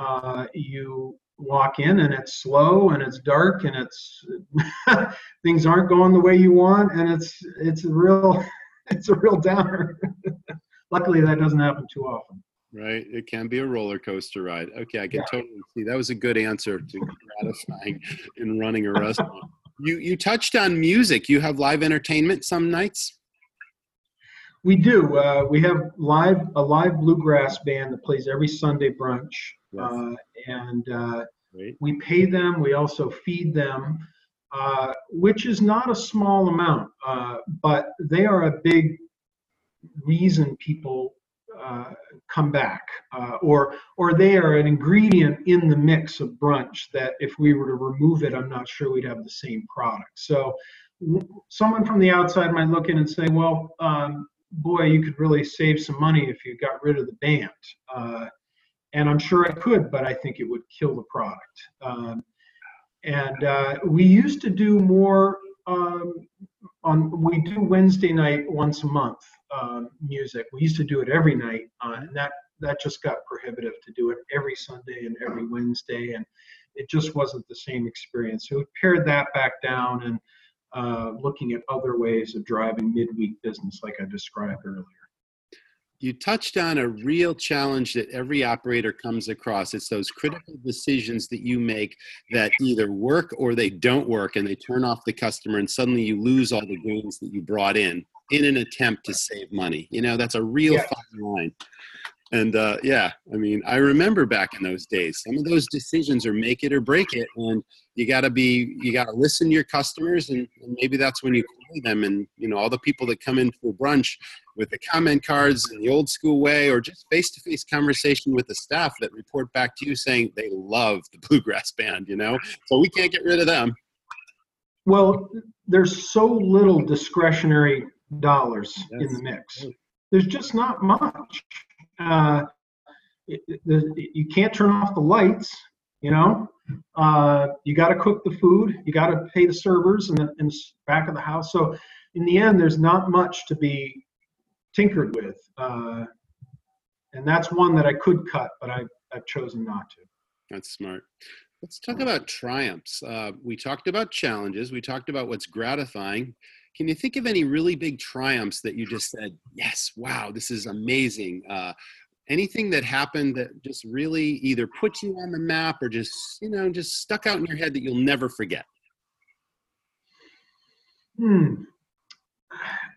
uh, you walk in and it's slow and it's dark and it's things aren't going the way you want, and it's it's a real it's a real downer. Luckily, that doesn't happen too often. Right, it can be a roller coaster ride. Okay, I can yeah. totally see that was a good answer to gratifying in running a restaurant. You you touched on music. You have live entertainment some nights? We do. Uh, we have live a live bluegrass band that plays every Sunday brunch. Yes. Uh, and uh, we pay them. We also feed them, uh, which is not a small amount, uh, but they are a big reason people uh, come back. Uh, or, or they are an ingredient in the mix of brunch that if we were to remove it, I'm not sure we'd have the same product. So w- someone from the outside might look in and say, well, um, boy, you could really save some money if you got rid of the band. Uh, and I'm sure I could, but I think it would kill the product. Um, and uh, we used to do more um, on, we do Wednesday night once a month uh, music. We used to do it every night, uh, and that That just got prohibitive to do it every Sunday and every Wednesday, and it just wasn't the same experience. So we pared that back down and uh, looking at other ways of driving midweek business like I described earlier. You touched on a real challenge that every operator comes across. It's those critical decisions that you make that either work or they don't work, and they turn off the customer, and suddenly you lose all the gains that you brought in in an attempt to save money. You know, that's a real yeah. fine line. And uh, yeah, I mean, I remember back in those days, some of those decisions are make it or break it. And you gotta be, you gotta listen to your customers, and, and maybe that's when you call them. And, you know, all the people that come in for brunch with the comment cards in the old school way, or just face-to-face conversation with the staff that report back to you saying they love the bluegrass band, you know, so we can't get rid of them. Well, there's so little discretionary dollars that's in the mix. There's just not much. Uh, it, the, you can't turn off the lights, you know, uh, you got to cook the food, you got to pay the servers and the, and the back of the house. So in the end, there's not much to be tinkered with. Uh, and that's one that I could cut, but I, I've chosen not to. That's smart. Let's talk about triumphs. Uh, we talked about challenges. We talked about what's gratifying. Can you think of any really big triumphs that you just said, yes, wow, this is amazing? Uh, anything that happened that just really either put you on the map or just, you know, just stuck out in your head that you'll never forget? Hmm.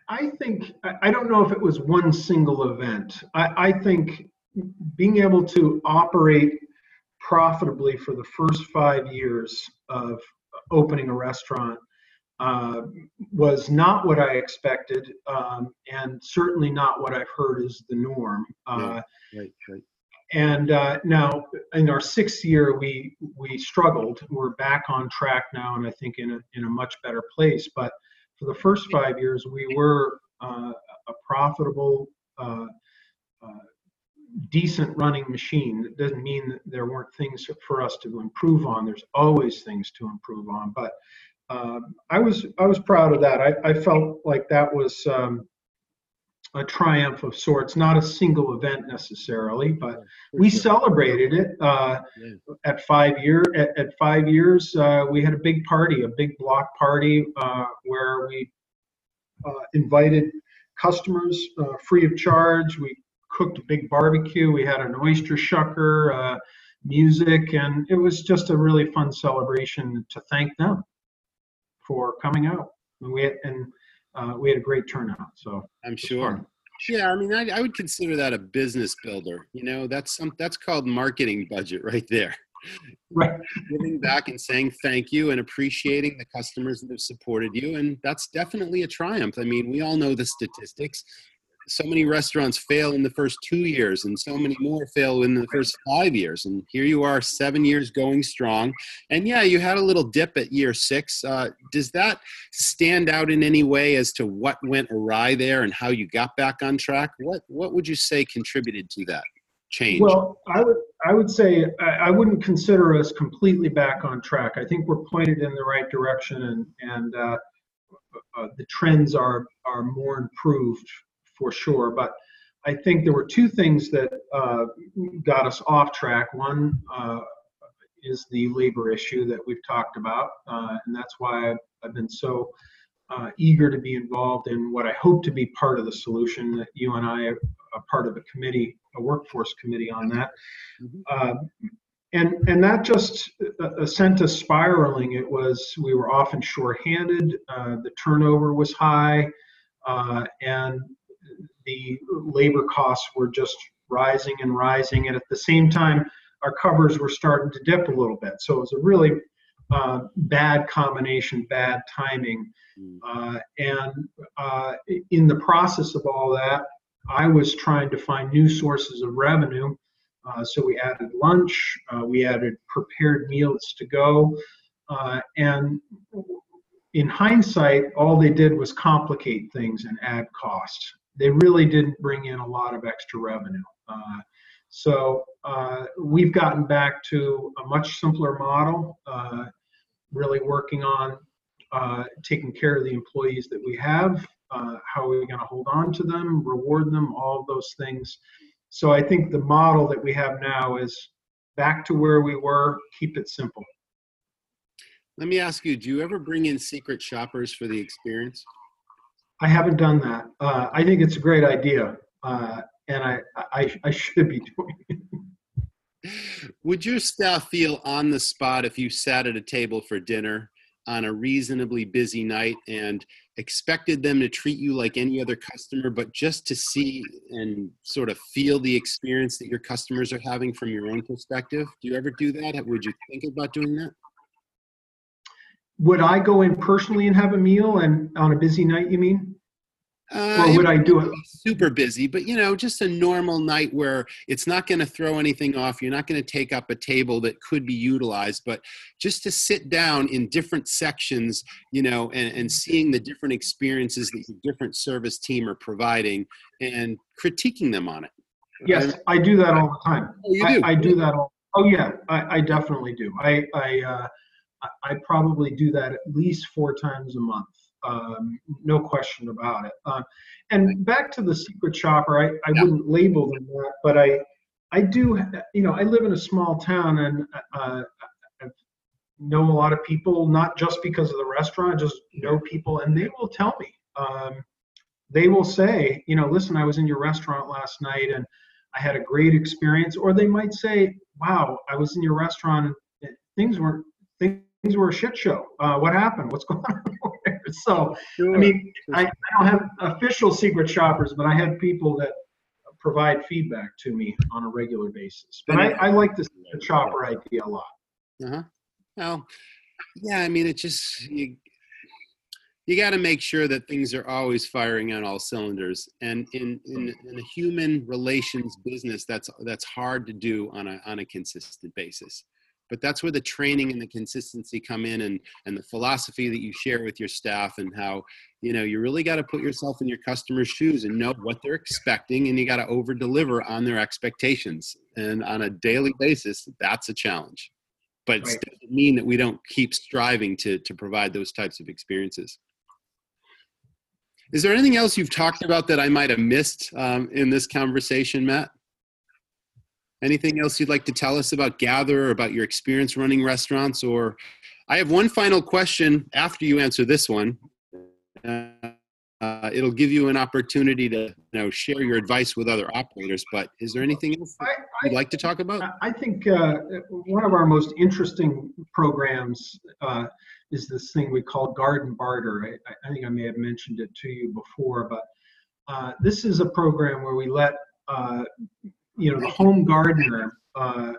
I think, I don't know if it was one single event. I, I think being able to operate profitably for the first five years of opening a restaurant Uh, was not what I expected, um, and certainly not what I've heard is the norm. Uh, yeah, right, right. And uh, now, in our sixth year, we we struggled. We're back on track now, and I think in a in a much better place. But for the first five years, we were uh, a profitable, uh, uh, decent running machine. It doesn't mean that there weren't things for us to improve on. There's always things to improve on, but Uh, I was I was proud of that. I, I felt like that was um, a triumph of sorts, not a single event necessarily, but we celebrated it uh, at five year at, at five years. Uh, we had a big party, a big block party uh, where we uh, invited customers uh, free of charge. We cooked a big barbecue. We had an oyster shucker, uh, music, and it was just a really fun celebration to thank them for coming out, and we had, and, uh, we had a great turnout. So I'm sure. Fun. Yeah. I mean, I, I would consider that a business builder, you know, that's some, that's called marketing budget right there. Right. Giving back and saying thank you and appreciating the customers that have supported you. And that's definitely a triumph. I mean, we all know the statistics. So many restaurants fail in the first two years and so many more fail in the first five years. And here you are seven years going strong. And yeah, you had a little dip at year six. Uh, does that stand out in any way as to what went awry there and how you got back on track? What, what would you say contributed to that change? Well, I would, I would say I, I wouldn't consider us completely back on track. I think we're pointed in the right direction, and, and uh, uh, the trends are, are more improved for sure. But I think there were two things that uh, got us off track. One uh, is the labor issue that we've talked about. Uh, and that's why I've, I've been so uh, eager to be involved in what I hope to be part of the solution, that you and I are a part of a committee, a workforce committee on that. Mm-hmm. Uh, and, and that just uh, sent us spiraling. It was, we were often shorthanded. Uh, the turnover was high, uh, and the labor costs were just rising and rising. And at the same time, our covers were starting to dip a little bit. So it was a really uh, bad combination, bad timing. Uh, and uh, in the process of all that, I was trying to find new sources of revenue. Uh, so we added lunch, uh, we added prepared meals to go. Uh, and in hindsight, all they did was complicate things and add costs. They really didn't bring in a lot of extra revenue. Uh, so uh, we've gotten back to a much simpler model, uh, really working on uh, taking care of the employees that we have, uh, how are we going to hold on to them, reward them, all of those things. So I think the model that we have now is back to where we were, keep it simple. Let me ask you, do you ever bring in secret shoppers for the experience? I haven't done that. Uh, I think it's a great idea, uh, and I, I I should be doing it. Would your staff feel on the spot if you sat at a table for dinner on a reasonably busy night and expected them to treat you like any other customer, but just to see and sort of feel the experience that your customers are having from your own perspective? Do you ever do that? Would you think about doing that? Would I go in personally and have a meal and on a busy night, you mean? Uh, or would I do it? Super busy, but you know, just a normal night where it's not going to throw anything off. You're not going to take up a table that could be utilized, but just to sit down in different sections, you know, and, and seeing the different experiences that your different service team are providing and critiquing them on it. Yes, I, I do that all the time. Oh, you do? I, I do that all. Oh yeah, I, I definitely do. I, I, uh, I probably do that at least four times a month. Um, no question about it. Uh, and back to the secret shopper, I, I yeah. wouldn't label them that, but I, I do, you know, I live in a small town and uh, I know a lot of people, not just because of the restaurant, I just know people, and they will tell me, um, they will say, you know, listen, I was in your restaurant last night and I had a great experience. Or they might say, wow, I was in your restaurant and things weren't, things were a shit show. Uh, what happened? What's going on? So, sure. I mean, I, I don't have official secret shoppers, but I have people that provide feedback to me on a regular basis. But I, I like this secret shopper idea a lot. Uh-huh. Well, yeah, I mean, it just, you, you got to make sure that things are always firing on all cylinders. And in, in, in a human relations business, that's that's hard to do on a on a consistent basis. But that's where the training and the consistency come in, and, and the philosophy that you share with your staff, and how, you know, you really got to put yourself in your customer's shoes and know what they're expecting, and you got to over deliver on their expectations. And on a daily basis, that's a challenge. But right. It doesn't mean that we don't keep striving to, to provide those types of experiences. Is there anything else you've talked about that I might have missed um, in this conversation, Matt? Anything else you'd like to tell us about Gather, or about your experience running restaurants? Or I have one final question after you answer this one. Uh, uh, it'll give you an opportunity to, you know, share your advice with other operators, but is there anything else that you'd like to talk about? I think uh, one of our most interesting programs uh, is this thing we call Garden Barter. I, I think I may have mentioned it to you before, but uh, this is a program where we let uh, you know, the home gardener uh,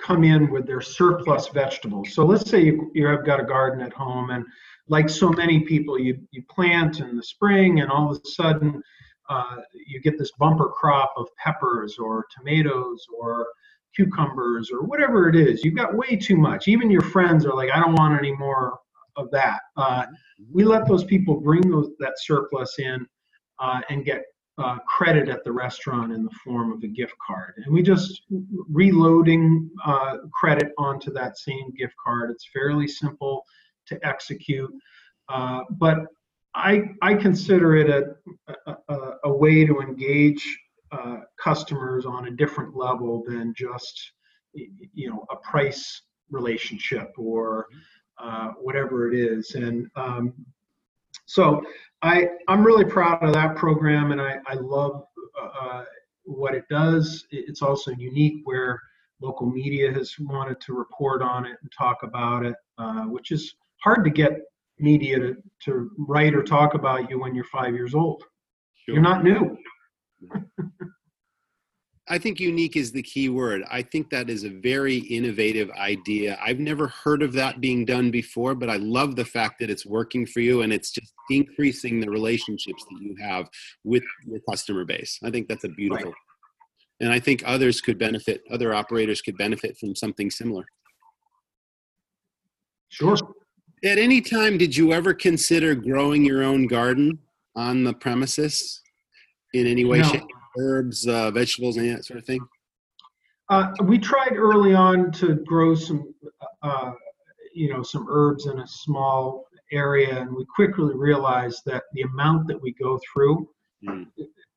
come in with their surplus vegetables. So let's say you, you have got a garden at home, and like so many people, you, you plant in the spring, and all of a sudden uh, you get this bumper crop of peppers or tomatoes or cucumbers or whatever it is. You've got way too much. Even your friends are like, I don't want any more of that. Uh, we let those people bring those, that surplus in uh, and get Uh, credit at the restaurant in the form of a gift card, and we just reloading uh, credit onto that same gift card. It's fairly simple to execute, uh, but I I consider it a a, a way to engage uh, customers on a different level than just, you know, a price relationship or uh, whatever it is, and. Um, So I, I'm really proud of that program, and I, I love uh, what it does. It's also unique where local media has wanted to report on it and talk about it, uh, which is hard to get media to, to write or talk about you when you're five years old. Sure. You're not new. I think unique is the key word. I think that is a very innovative idea. I've never heard of that being done before, but I love the fact that it's working for you, and it's just increasing the relationships that you have with your customer base. I think that's a beautiful. Right. And I think others could benefit, other operators could benefit from something similar. Sure. At any time, did you ever consider growing your own garden on the premises in any way, no. shape? Herbs, uh, vegetables, and that sort of thing? Uh, we tried early on to grow some, uh, you know, some herbs in a small area, and we quickly realized that the amount that we go through mm.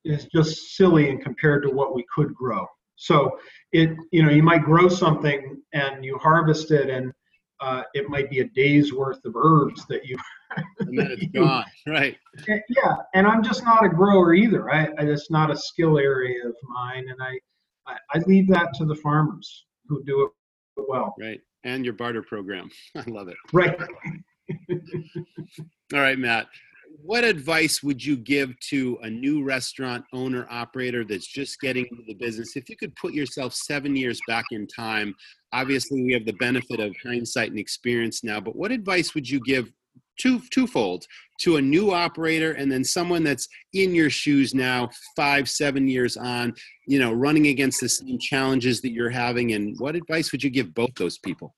is just silly and compared to what we could grow. So it, you know, you might grow something and you harvest it, and uh, it might be a day's worth of herbs that you. And then it's gone, right? Yeah, and I'm just not a grower either. I, I it's not a skill area of mine, and I, I, I leave that to the farmers who do it well. Right, and your barter program, I love it. Right. All right, Matt. What advice would you give to a new restaurant owner operator that's just getting into the business? If you could put yourself seven years back in time, obviously we have the benefit of hindsight and experience now, but what advice would you give two, twofold to a new operator and then someone that's in your shoes now, five, seven years on, you know, running against the same challenges that you're having? And what advice would you give both those people?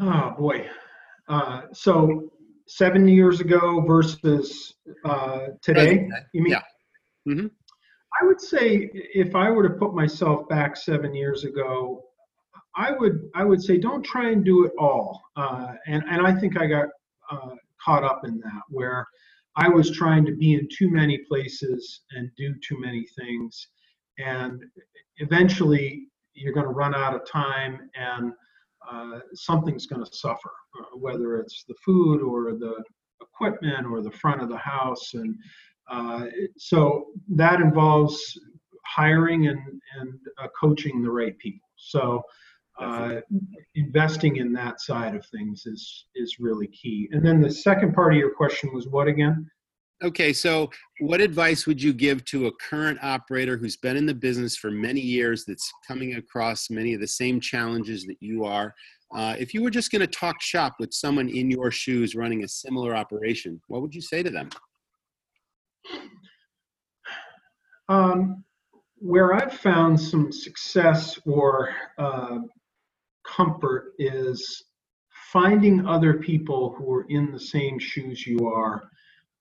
Oh boy. Uh, so, Seven years ago versus uh, today, you mean? Yeah. Mm-hmm. I would say if I were to put myself back seven years ago, I would I would say don't try and do it all. Uh, and and I think I got uh, caught up in that where I was trying to be in too many places and do too many things, and eventually you're going to run out of time and. Uh, something's going to suffer, whether it's the food or the equipment or the front of the house. And uh, so that involves hiring and, and uh, coaching the right people. So uh, investing in that side of things is, is really key. And then the second part of your question was what again? Okay, so what advice would you give to a current operator who's been in the business for many years that's coming across many of the same challenges that you are? Uh, if you were just going to talk shop with someone in your shoes running a similar operation, what would you say to them? Um, where I've found some success or uh, comfort is finding other people who are in the same shoes you are.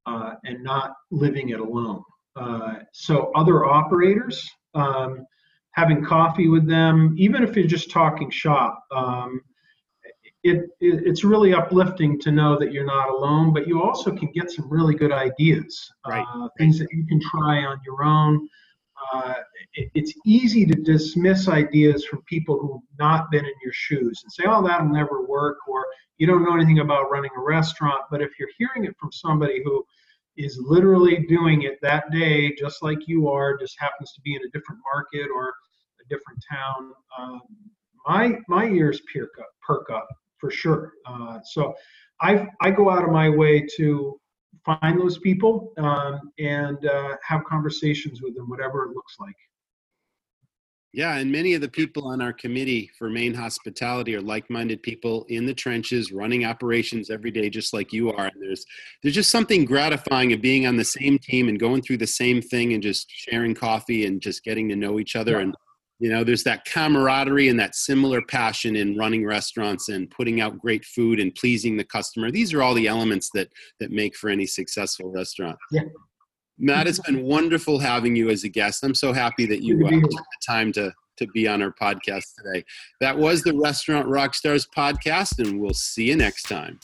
Uh, and not living it alone. Uh, so other operators, um, having coffee with them, even if you're just talking shop, um, it, it, it's really uplifting to know that you're not alone, but you also can get some really good ideas, right. uh, things that you can try on your own. Uh, it, it's easy to dismiss ideas from people who've not been in your shoes and say, oh, that'll never work, or you don't know anything about running a restaurant. But if you're hearing it from somebody who is literally doing it that day, just like you are, just happens to be in a different market or a different town, um, my my ears perk up, perk up for sure. Uh, so I I go out of my way to find those people um, and uh, have conversations with them, whatever it looks like. Yeah, and many of the people on our committee for Maine Hospitality are like-minded people in the trenches, running operations every day, just like you are. And there's there's just something gratifying of being on the same team and going through the same thing and just sharing coffee and just getting to know each other. Yeah. And you know, there's that camaraderie and that similar passion in running restaurants and putting out great food and pleasing the customer. These are all the elements that that make for any successful restaurant. Yeah. Matt, it's been wonderful having you as a guest. I'm so happy that you uh, took the time to, to be on our podcast today. That was the Restaurant Rockstars podcast, and we'll see you next time.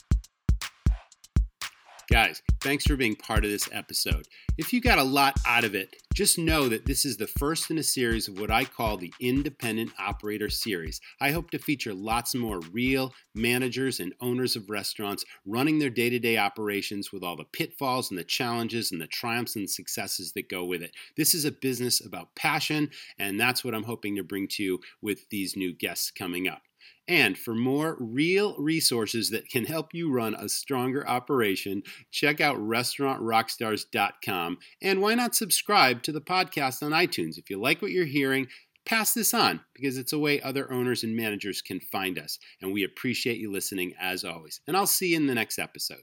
Guys, thanks for being part of this episode. If you got a lot out of it, just know that this is the first in a series of what I call the Independent Operator Series. I hope to feature lots more real managers and owners of restaurants running their day-to-day operations with all the pitfalls and the challenges and the triumphs and successes that go with it. This is a business about passion, and that's what I'm hoping to bring to you with these new guests coming up. And for more real resources that can help you run a stronger operation, check out restaurant rockstars dot com. And why not subscribe to the podcast on iTunes? If you like what you're hearing, pass this on because it's a way other owners and managers can find us. And we appreciate you listening as always. And I'll see you in the next episode.